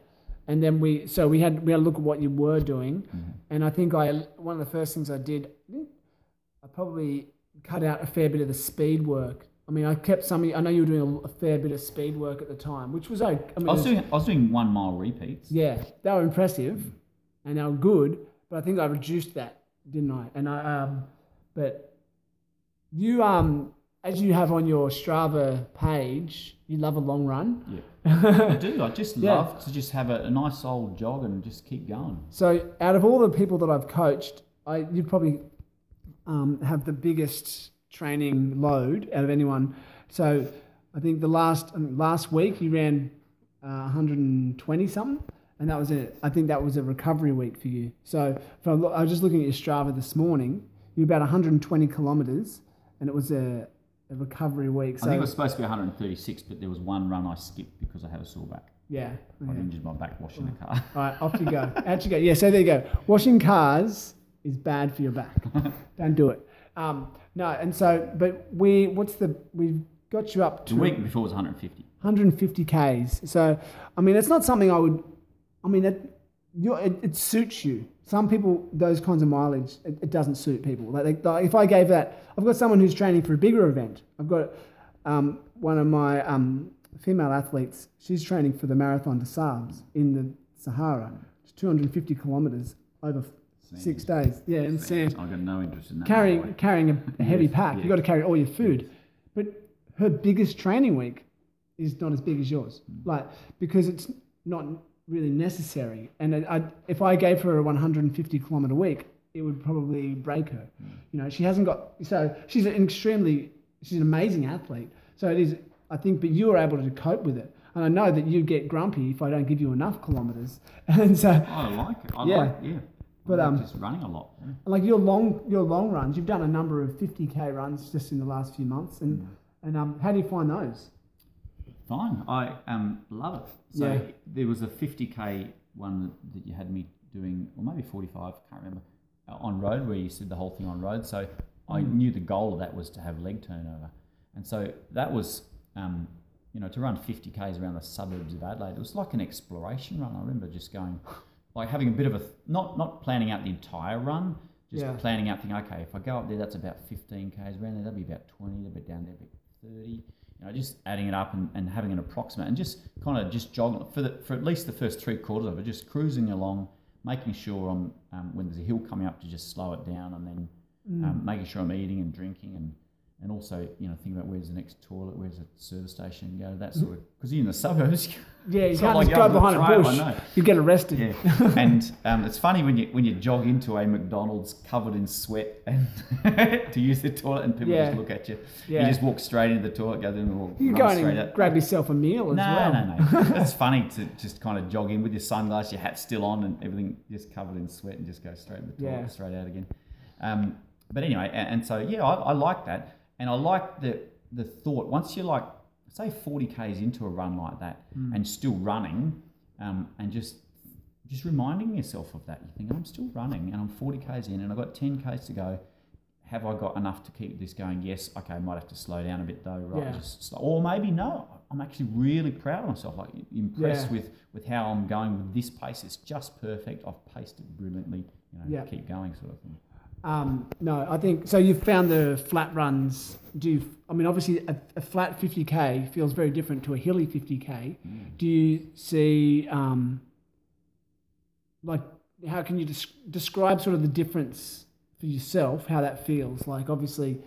And then we so we had we had a look at what you were doing, mm-hmm. and I think I one of the first things I did, I probably cut out a fair bit of the speed work. I mean, I kept something. I know you were doing a fair bit of speed work at the time, which was okay. I mean, I was doing I was doing one mile repeats. Yeah, they were impressive, and they were good. But I think I reduced that, didn't I? And I, um, but you, um, as you have on your Strava page, you love a long run. Yeah, I do. I just love yeah. to just have a, a nice old jog and just keep going. So, out of all the people that I've coached, I you'd probably um, have the biggest training load out of anyone. So, I think the last um, last week you ran uh, one hundred twenty something, and that was it. I think that was a recovery week for you. So, from, I was just looking at your Strava this morning. You're about one hundred twenty kilometers, and it was a A recovery week. So I think it was supposed to be one hundred thirty-six, but there was one run I skipped because I had a sore back. Yeah. I yeah. injured my back washing right. the car. All right, off you go. Out you go. Yeah, so there you go. Washing cars is bad for your back. Don't do it. Um, no, and so, but we, what's the, we've got you up to... The week before was one hundred fifty. one hundred fifty Ks. So, I mean, it's not something I would, I mean, it, you're, it, it suits you. Some people, those kinds of mileage, it, it doesn't suit people. Like, they, like if I gave that, I've got someone who's training for a bigger event. I've got um, one of my um, female athletes. She's training for the Marathon des Sables in the Sahara. It's two hundred fifty kilometres over sand. six days. Yeah, in sand. I've got no interest in that. Carrying, carrying a heavy yes, pack. Yes. You've got to carry all your food. Yes. But her biggest training week is not as big as yours. Mm. Like, because it's not... really necessary. And I, if I gave her a one hundred fifty kilometre week, it would probably break her. Mm. You know, she hasn't got, so she's an extremely, she's an amazing athlete. So it is, I think, but you are able to cope with it. And I know that you get grumpy if I don't give you enough kilometres. And so. Oh, I like it. I yeah. like yeah. But like um, just running a lot. Yeah. Like your long, your long runs, you've done a number of fifty K runs just in the last few months. And, mm. and um, how do you find those? Fine. I um, love it. So yeah. there was a fifty K one that you had me doing, or maybe forty-five, I can't remember, on road where you said the whole thing on road. So I mm. knew the goal of that was to have leg turnover. And so that was, um, you know, to run fifty Ks around the suburbs of Adelaide. It was like an exploration run. I remember just going, like having a bit of a, not, not planning out the entire run, just yeah. planning out, thinking, okay, if I go up there, that's about fifteen Ks around there. That'll be about twenty, that'll be down there, about thirty. You know, just adding it up and, and having an approximate and just kind of just jogging for the, for at least the first three quarters of it, just cruising along, making sure I'm, um, when there's a hill coming up to just slow it down and then mm. um, making sure I'm eating and drinking and, and also, you know, thinking about where's the next toilet, where's the service station, go to that sort of, because you're in the suburbs. Yeah, you can't like just go behind a bush. You get arrested. Yeah. And um, it's funny when you when you jog into a McDonald's covered in sweat and to use the toilet and people yeah. just look at you. Yeah. You just walk straight into the toilet, go in walk, you can go in and out. Grab yourself a meal as no, well. No, no, no. It's funny to just kind of jog in with your sunglasses, your hat still on and everything just covered in sweat and just go straight in the toilet, yeah. straight out again. Um, but anyway, and, and so, yeah, I, I like that. And I like the the thought, once you're like, say forty Ks into a run like that mm. and still running um, and just just reminding yourself of that. You think, I'm still running and I'm forty Ks in and I've got ten Ks to go. Have I got enough to keep this going? Yes, okay, I might have to slow down a bit though. Right? Yeah. Just, or maybe no, I'm actually really proud of myself, like impressed yeah. with, with how I'm going with this pace. It's just perfect. I've paced it brilliantly. You know, yeah. keep going sort of thing. Um, no, I think, so you've found the flat runs do, I mean, obviously a, a flat fifty K feels very different to a hilly fifty K. Mm. Do you see, um, like, how can you des- describe sort of the difference for yourself, how that feels? Like, obviously,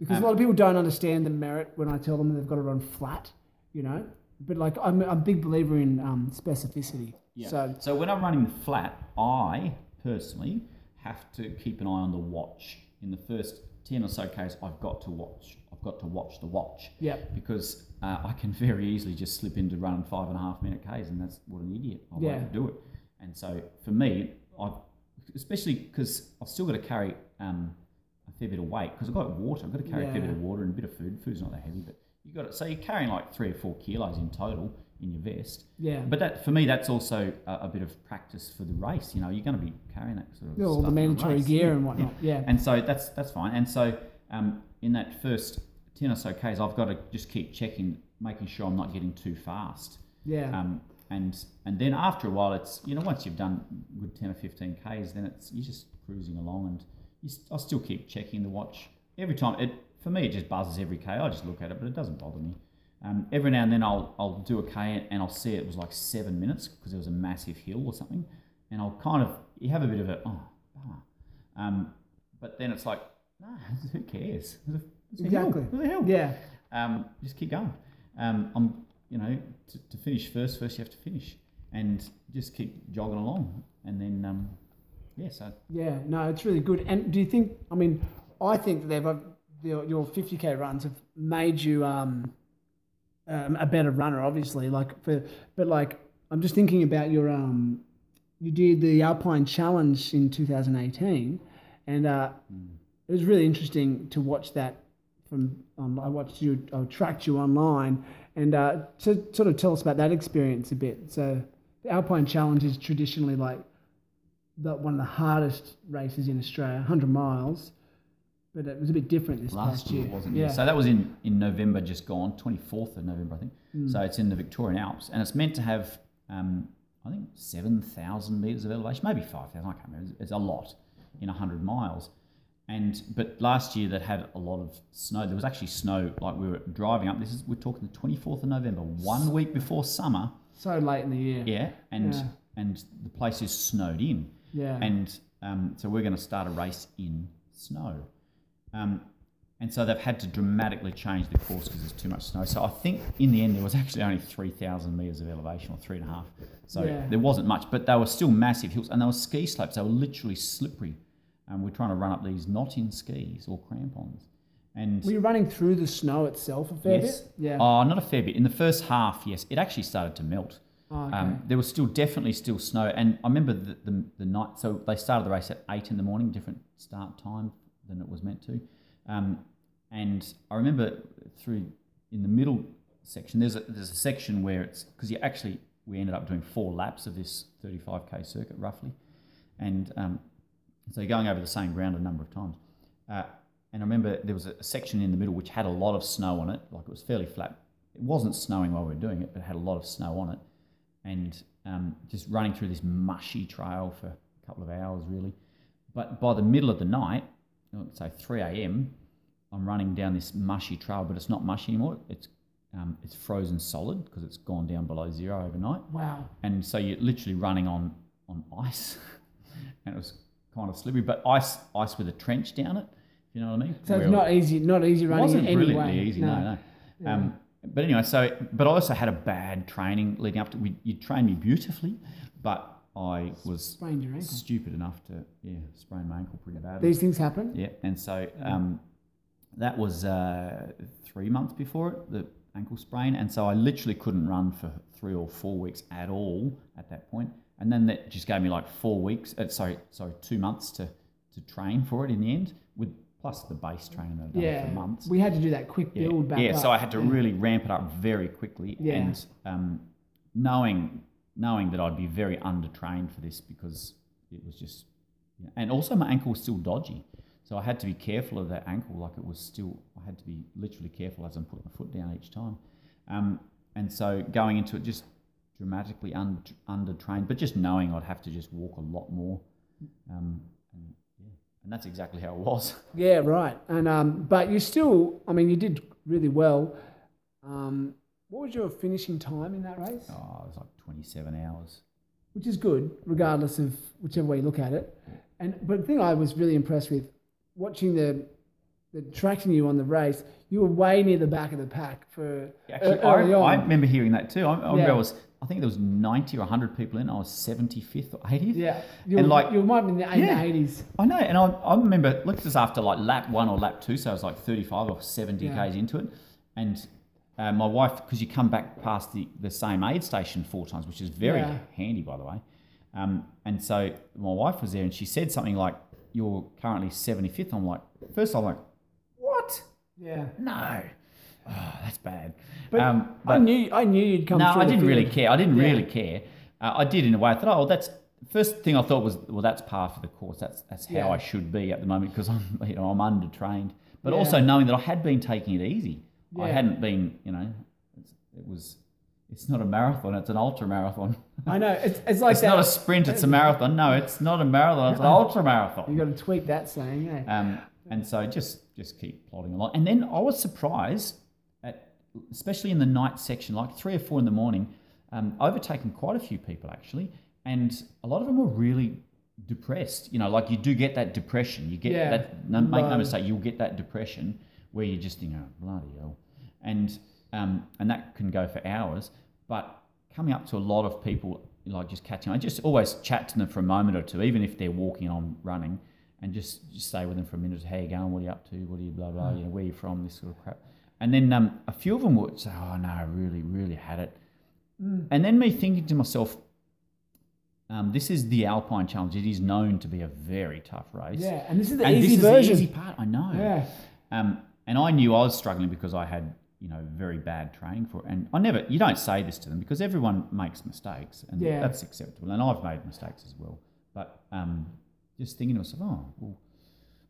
because um, a lot of people don't understand the merit when I tell them they've got to run flat, you know, but like, I'm, I'm a big believer in um, specificity. Yeah. So, so when I'm running flat, I personally... have to keep an eye on the watch. In the first ten or so Ks, I've got to watch. I've got to watch the watch. Yeah. Because uh, I can very easily just slip into running five and a half minute Ks, and that's what an idiot I yeah. won't do it. And so for me, I, especially because I've still got to carry um, a fair bit of weight because I've got water. I've got to carry yeah. a fair bit of water and a bit of food. Food's not that heavy, but you got it. So you're carrying like three or four kilos in total in your vest. Yeah. But that, for me, that's also a, a bit of practice for the race. You know, you're going to be carrying that sort of yeah, stuff. All the mandatory the gear yeah. and whatnot. Yeah. yeah. And so that's that's fine. And so um, in that first ten or so Ks, I've got to just keep checking, making sure I'm not getting too fast. Yeah. Um, and and then after a while, it's, you know, once you've done a good ten or fifteen Ks, then it's you're just cruising along, and you st- I still keep checking the watch every time. It for me, it just buzzes every K. I just look at it, but it doesn't bother me. Um, every now and then I'll, I'll do a K and I'll see it was like seven minutes because there was a massive hill or something. And I'll kind of, you have a bit of a, oh, bummer. Um, but then it's like, nah, who cares? It was a, it was a exactly. Hill. It was a hill. Yeah. Um, just keep going. Um, I'm, you know, to, to finish first, first you have to finish. And just keep jogging along. And then, um, yeah, so. Yeah, no, it's really good. And do you think, I mean, I think they've your, your fifty K runs have made you um, um, a better runner, obviously. Like, for, but like, I'm just thinking about your, um, you did the Alpine Challenge in two thousand eighteen, and uh, mm. it was really interesting to watch that. From um, I watched you, I tracked you online, and uh, to sort of tell us about that experience a bit. So. The Alpine Challenge is traditionally like the, one of the hardest races in Australia, one hundred miles, but it was a bit different this last past year. year wasn't yeah. it? So that was in, in November just gone, twenty-fourth of November, I think. Mm. So it's in the Victorian Alps, and it's meant to have, um, I think, seven thousand metres of elevation, maybe five thousand, I can't remember. It's, it's a lot in one hundred miles. And But last year that had a lot of snow. There was actually snow, like we were driving up. This is We're talking the twenty-fourth of November, one week before summer. So late in the year. Yeah, and yeah. and the place is snowed in. Yeah. And um, so we're going to start a race in snow. Um, and so they've had to dramatically change the course because there's too much snow. So I think in the end there was actually only three thousand metres of elevation, or three and a half. So yeah. there wasn't much, but they were still massive hills. And they were ski slopes. They were literally slippery. And we're trying to run up these not in skis or crampons. And were you running through the snow itself a fair yes. bit? Yeah. Oh, not a fair bit. In the first half, yes. It actually started to melt. Oh, okay. Um, there was still definitely still snow. And I remember the, the, the night, so they started the race at eight in the morning, different start time than it was meant to. Um, and I remember through in the middle section, there's a, there's a section where it's, because you actually, we ended up doing four laps of this thirty-five K circuit roughly. And um, so you're going over the same ground a number of times. Uh, And I remember there was a section in the middle which had a lot of snow on it, like it was fairly flat. It wasn't snowing while we were doing it, but it had a lot of snow on it. And um, just running through this mushy trail for a couple of hours, really. But by the middle of the night, say three a.m., I'm running down this mushy trail, but it's not mushy anymore. It's um, it's frozen solid because it's gone down below zero overnight. Wow. And so you're literally running on, on ice. And it was kind of slippery, but ice ice with a trench down it. You know what I mean? So it's not easy, not easy running in any way. It wasn't brilliantly easy, no, no. Yeah. Um, but anyway, so, but I also had a bad training leading up to, we, you trained me beautifully, but I was stupid enough to, yeah, sprain my ankle pretty badly. These things happen? Yeah, and so um, that was uh, three months before it, the ankle sprain, and so I literally couldn't run for three or four weeks at all at that point, and then that just gave me like four weeks, uh, sorry, sorry, two months to, to train for it in the end, with plus the base training that I've done yeah. for months. We had to do that quick build yeah. back yeah, up. Yeah, so I had to really ramp it up very quickly. Yeah. And um, knowing knowing that I'd be very undertrained for this because it was just... You know, and also my ankle was still dodgy. So I had to be careful of that ankle. Like it was still... I had to be literally careful as I'm putting my foot down each time. Um, and so going into it just dramatically un- undertrained, but just knowing I'd have to just walk a lot more. Um, and, And that's exactly how it was. Yeah, right. And um, but you still, I mean, you did really well. Um, what was your finishing time in that race? Oh, it was like twenty-seven hours. Which is good, regardless of whichever way you look at it. And but the thing I was really impressed with, watching the, the tracking you on the race, you were way near the back of the pack for Actually, early I, on. I remember hearing that too. I, I remember yeah. I was... I think there was ninety or one hundred people in. I was seventy-fifth or eightieth. Yeah. You and were, like, you might have been in the yeah, eighties. I know. And I, I remember, look, just after like lap one or lap two, so I was like thirty-five or seventy yeah. Ks into it. And uh, my wife, because you come back past the, the same aid station four times, which is very yeah. handy, by the way. Um, and so my wife was there and she said something like, you're currently seventy-fifth. I'm like, first I'm like, what? Yeah. No. Oh, that's bad. But, um, but I knew I knew you'd come. No, through I didn't really care. I didn't yeah. really care. Uh, I did in a way. I thought, oh, well, that's first thing I thought was, well, that's part of the course. That's that's how yeah. I should be at the moment because I'm you know I'm undertrained. But yeah. also knowing that I had been taking it easy. Yeah. I hadn't been you know it's, it was it's not a marathon. It's an ultra marathon. I know it's it's like it's that. Not a sprint. It's a marathon. No, it's not a marathon. It's an ultra marathon. You got to tweak that saying. Eh? Um, and so just. just keep plodding along. And then I was surprised at, especially in the night section, like three or four in the morning, um, overtaking quite a few people actually, and a lot of them were really depressed. You know, like you do get that depression. You get yeah, that. No, make no mistake, you'll get that depression where you just think, oh, bloody hell, and um, and that can go for hours. But coming up to a lot of people, like just catching, I just always chat to them for a moment or two, even if they're walking on running, and just, just stay with them for a minute. How are you going? What are you up to? What are you blah blah? Mm. You know, where are you from? This sort of crap. And then um, a few of them would say, oh no, I really really had it. Mm. And then me thinking to myself, Um, this is the Alpine Challenge. It is known to be a very tough race. Yeah, and this is the and easy this version. Is the easy part, I know. Yeah. Um, and I knew I was struggling because I had, you know, very bad training for it. And I never, you don't say this to them because everyone makes mistakes, and yeah. that's acceptable. And I've made mistakes as well. But um, just thinking to myself, oh, well,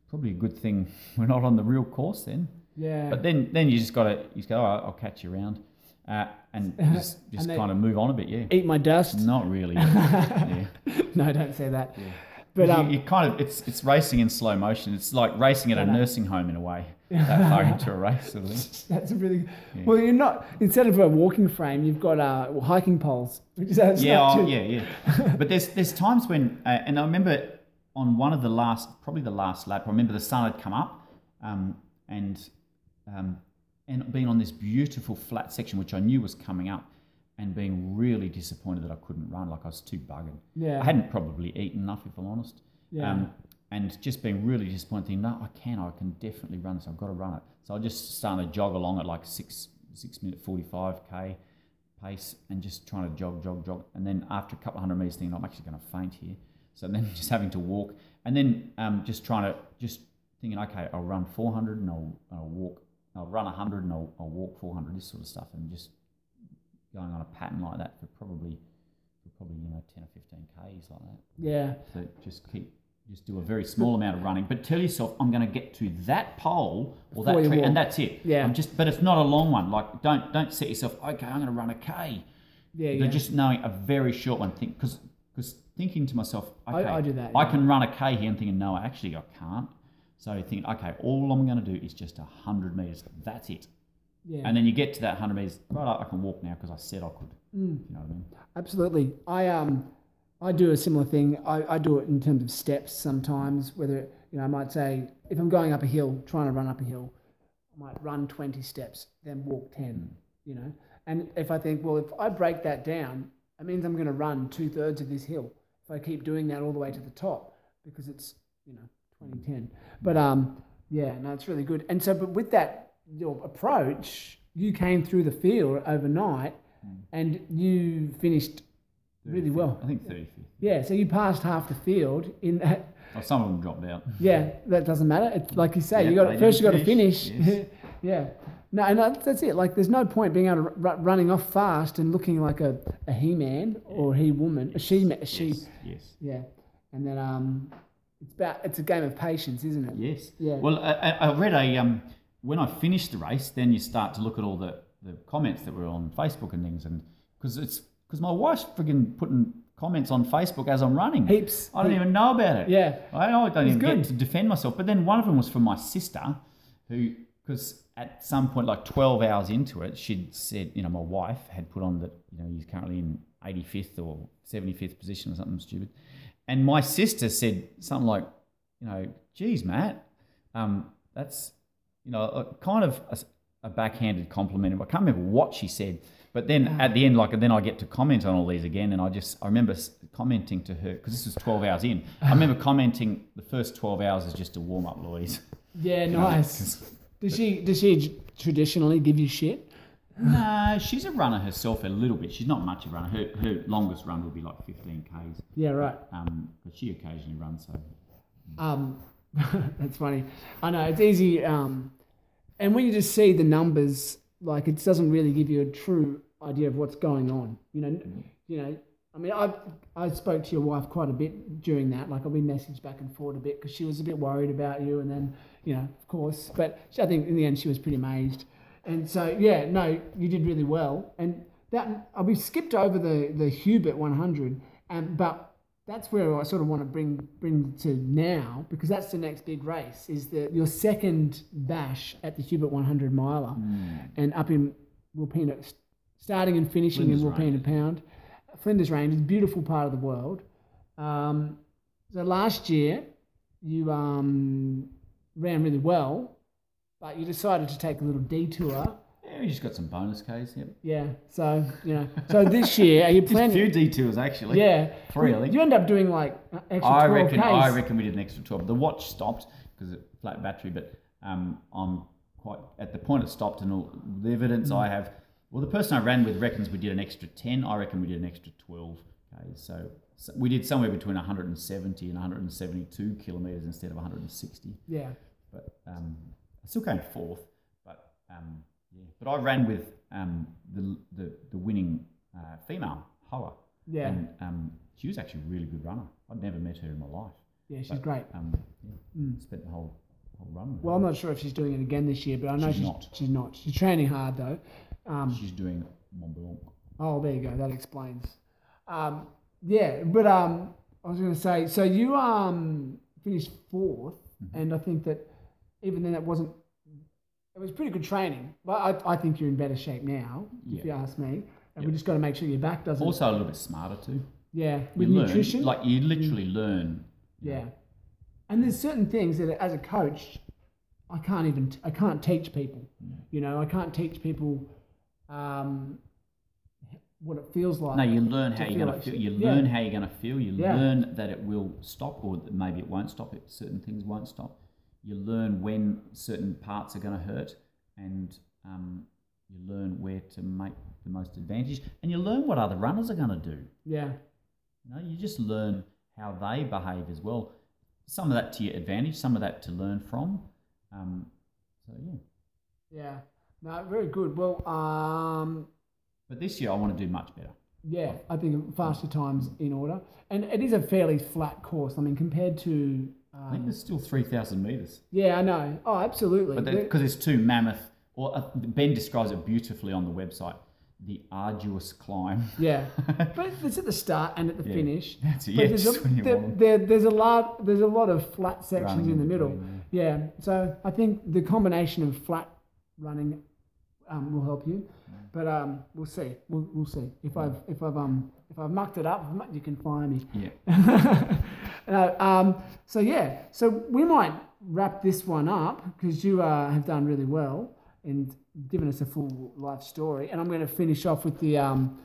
probably a good thing we're not on the real course then. Yeah. But then, then you just got to, you just go, all right, I'll catch you around. Uh, and just, just and kind of move on a bit, yeah. Eat my dust? Not really. Yeah. No, don't say that. Yeah. But you, um, you kind of it's it's racing in slow motion. It's like racing at a know. nursing home in a way. That far into a race, sort of thing. That's a really yeah. well. You're not instead of a walking frame, you've got uh well, hiking poles. Which is yeah, oh, yeah, yeah. But there's there's times when, uh, and I remember on one of the last, probably the last lap, I remember the sun had come up, um, and um. and being on this beautiful flat section, which I knew was coming up, and being really disappointed that I couldn't run, like I was too buggered. Yeah. I hadn't probably eaten enough, if I'm honest. Yeah. Um, and just being really disappointed, thinking, no, I can, I can definitely run this, I've got to run it. So I just started to jog along at like six, six minute forty-five K pace, and just trying to jog, jog, jog. And then after a couple of hundred meters, thinking, I'm actually going to faint here. So then just having to walk, and then um, just trying to, just thinking, okay, I'll run four hundred and I'll, I'll walk. I'll run one hundred and I'll, I'll walk four hundred, this sort of stuff, and just going on a pattern like that for probably, for probably you know, ten or fifteen Ks like that. Yeah. So just keep, just do a very small amount of running, but tell yourself, I'm going to get to that pole or that tree, and that's it. Yeah. I'm just, but it's not a long one. Like, don't don't set yourself, okay, I'm going to run a K. Yeah, yeah. Just knowing a very short one, think, because thinking to myself, okay, I, I, do that, yeah. I can run a K here, and thinking, no, actually I can't. So you think, okay, all I'm going to do is just one hundred metres. That's it. Yeah. And then you get to that one hundred metres. Right, I can walk now because I said I could. Mm. You know what I mean? Absolutely. I um, I do a similar thing. I, I do it in terms of steps sometimes. Whether, you know, I might say, if I'm going up a hill, trying to run up a hill, I might run twenty steps, then walk ten, mm. you know. And if I think, well, if I break that down, it means I'm going to run two-thirds of this hill. If I keep doing that all the way to the top, because it's, you know, twenty ten. But um, yeah, no, it's really good. And so, but with that, your approach, you came through the field overnight mm. and you finished really well. I think thirty-fifth. Yeah, so you passed half the field in that. Well, some of them dropped out. Yeah, that doesn't matter. It's like you say, yeah, you got first you got to finish. Yes. Yeah. No, and no, that's it. Like, there's no point being able to r- running off fast and looking like a, a he-man or he-woman. Yes. A she, a she. Yes. yes. Yeah. And then um. It's about, it's a game of patience, isn't it? Yes. Yeah. Well, I, I read a um, when I finished the race, then you start to look at all the, the comments that were on Facebook and things, and because it's because my wife's friggin' putting comments on Facebook as I'm running. Heaps. I don't Heaps. even know about it. Yeah. I don't, I don't even good. get to defend myself. But then one of them was from my sister, who because at some point, like twelve hours into it, she'd said, you know, my wife had put on that, you know, he's currently in eighty-fifth or seventy-fifth position or something stupid. And my sister said something like, you know, geez, Matt, um, that's, you know, a, kind of a, a backhanded compliment. I can't remember what she said. But then yeah. at the end, like, and then I get to comment on all these again. And I just, I remember commenting to her, because this was twelve hours in. I remember commenting the first twelve hours is just to warm up, Louise. Yeah, nice. Does she, does she traditionally give you shit? No, she's a runner herself a little bit. She's not much of a runner. Her, her longest run would be like fifteen Ks. Yeah, right. Um, but she occasionally runs, so... Um, that's funny. I know, it's easy. Um, and when you just see the numbers, like, it doesn't really give you a true idea of what's going on. You know, you know. I mean, I I spoke to your wife quite a bit during that. Like, we messaged back and forth a bit because she was a bit worried about you and then, you know, of course. But she, I think in the end she was pretty amazed. And so, yeah, no, you did really well. And that we skipped over the, the Hubert one hundred, um, but that's where I sort of want to bring bring to now, because that's the next big race, is the your second bash at the Hubert one hundred miler, mm. and up in Wilpena, starting and finishing Flinders in Wilpena Range. Pound, Flinders Range, is a beautiful part of the world. Um, so last year you um, ran really well, but you decided to take a little detour. Yeah, we just got some bonus Ks. Yep. Yeah. So you know, so this year, are you planning? A few detours actually. Yeah. Three, I think. You end up doing like extra I twelve reckon. Ks. I reckon we did an extra twelve. The watch stopped because it flat battery, but um, I'm quite at the point it stopped, and all the evidence mm. I have. Well, the person I ran with reckons we did an extra ten. I reckon we did an extra twelve Ks. So, so we did somewhere between one hundred seventy and one hundred seventy-two kilometers instead of one hundred sixty. Yeah. But um, I still came fourth, but. Um, Yeah. But I ran with um, the, the the winning uh, female, Hoa. Yeah. And um, she was actually a really good runner. I'd never met her in my life. Yeah, she's but, great. Um, yeah, mm. Spent the whole whole run with well, her. Well, I'm not sure if she's doing it again this year, but I know she's, she's not. She's not. She's training hard though. Um, she's doing Mont Blanc. Oh, there you go. That explains. Um, yeah, but um, I was going to say, so you um finished fourth, mm-hmm. and I think that even then that wasn't. It was pretty good training, but I, I think you're in better shape now, if yeah. you ask me. And yep. we just got to make sure your back doesn't. Also, a little bit smarter too. Yeah, with you nutrition, learn, like you literally mm. learn. Yeah, know. And there's certain things that, as a coach, I can't even I can't teach people. Mm. You know, I can't teach people um, what it feels like. No, you learn how you're going like to feel. You yeah. learn how you're going to feel. You yeah. learn that it will stop, or maybe it won't stop. It certain things won't stop. You learn when certain parts are going to hurt, and um, you learn where to make the most advantage, and you learn what other runners are going to do. Yeah. You know, you just learn how they behave as well. Some of that to your advantage, some of that to learn from. Um, so, yeah. Yeah. No, very good. Well, um... But this year I want to do much better. Yeah, I think faster times in order. And it is a fairly flat course. I mean, compared to... Um, I think there's still three thousand metres. Yeah, I know. Oh, absolutely. But because there's two mammoth, or uh, Ben describes it beautifully on the website, the arduous climb. Yeah, but it's at the start and at the yeah. finish. That's it. But yeah, there's, just a, when you there, want. There, there's a lot. There's a lot of flat sections running in the middle. Yeah. yeah. So I think the combination of flat running um, will help you, yeah. but um, we'll see. We'll, we'll see if yeah. I've if I've um if I've mucked it up, you can fire me. Yeah. Uh, um, so yeah, so we might wrap this one up because you uh, have done really well and given us a full life story. And I'm going to finish off with the um,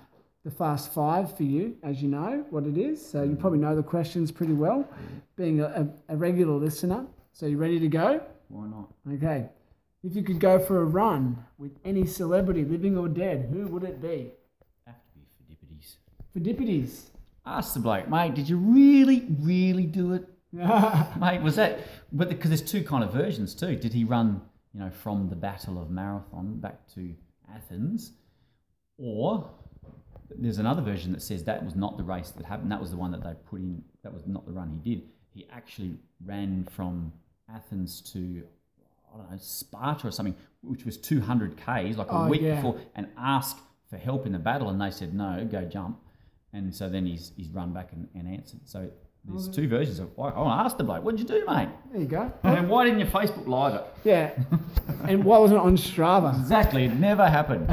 the fast five for you, as you know what it is. So you probably know the questions pretty well, being a, a, a regular listener. So you ready to go? Why not? Okay. If you could go for a run with any celebrity, living or dead, who would it be? Have to be Phidippides. Phidippides. Ask the bloke, mate, did you really, really do it? Mate, was that... But because the, there's two kind of versions too. Did he run, you know, from the Battle of Marathon back to Athens? Or there's another version that says that was not the race that happened. That was the one that they put in. That was not the run he did. He actually ran from Athens to, I don't know, Sparta or something, which was two hundred Ks, like a oh, week yeah. before, and asked for help in the battle. And they said, no, go jump. And so then he's he's run back and, and answered. So there's two versions of, I want to ask the bloke, what did you do, mate? There you go. And why didn't your Facebook live it? Yeah. And why wasn't it on Strava? Exactly. It never happened.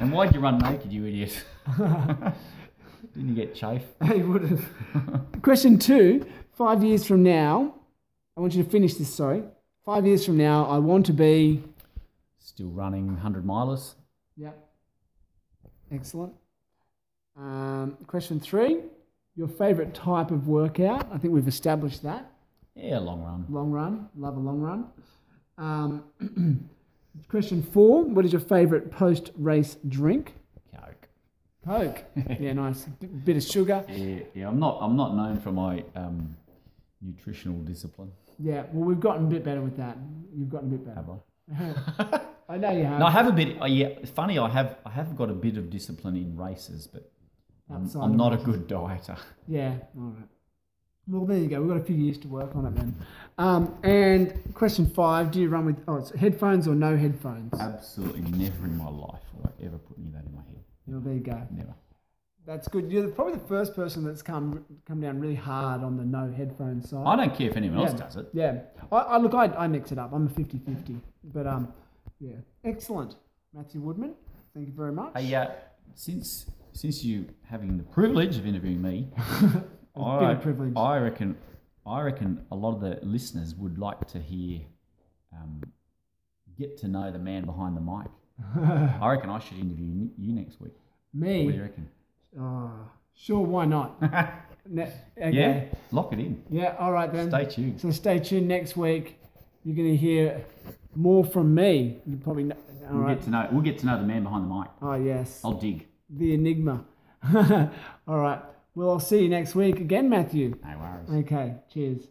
And why did you run naked, you idiot? Didn't you get chafe? He would have. Question two, five years from now, I want you to finish this, sorry. Five years from now, I want to be... Still running one hundred milers. Yeah. Excellent. Um, question three, your favourite type of workout? I think we've established that. Yeah, long run. Long run. Love a long run. Um, question four, what is your favourite post-race drink? Coke. Coke. Yeah, nice. B- bit of sugar. Yeah, yeah. I'm not. I'm not known for my um, nutritional discipline. Yeah. Well, we've gotten a bit better with that. You've gotten a bit better. Have I? I know you have. No, I have a bit. Oh, yeah, it's funny. I have. I have got a bit of discipline in races, but. I'm, I'm not a good dieter. Yeah, all right. Well, there you go. We've got a few years to work on it then. Um, and question five, do you run with oh, it's headphones or no headphones? Absolutely never in my life will I ever put any of that in my head. Well, there you go. Never. That's good. You're probably the first person that's come come down really hard on the no headphone side. I don't care if anyone yeah. else does it. Yeah. I, I look, I, I mix it up. I'm a fifty-fifty. But, um, yeah. Excellent. Matthew Woodman, thank you very much. Hey, uh, since since you having the privilege of interviewing me, I, been a privilege. I reckon I reckon a lot of the listeners would like to hear, um, get to know the man behind the mic. I reckon I should interview you next week. Me? What do you reckon? Oh, sure, why not? ne- okay. Yeah, lock it in. Yeah, all right then. Stay tuned. So stay tuned next week. You're going to hear more from me. You probably know, all we'll right. get to know. We'll get to know the man behind the mic. Oh yes. I'll dig. The enigma. All right. Well, I'll see you next week again, Matthew. No worries. Okay. Cheers.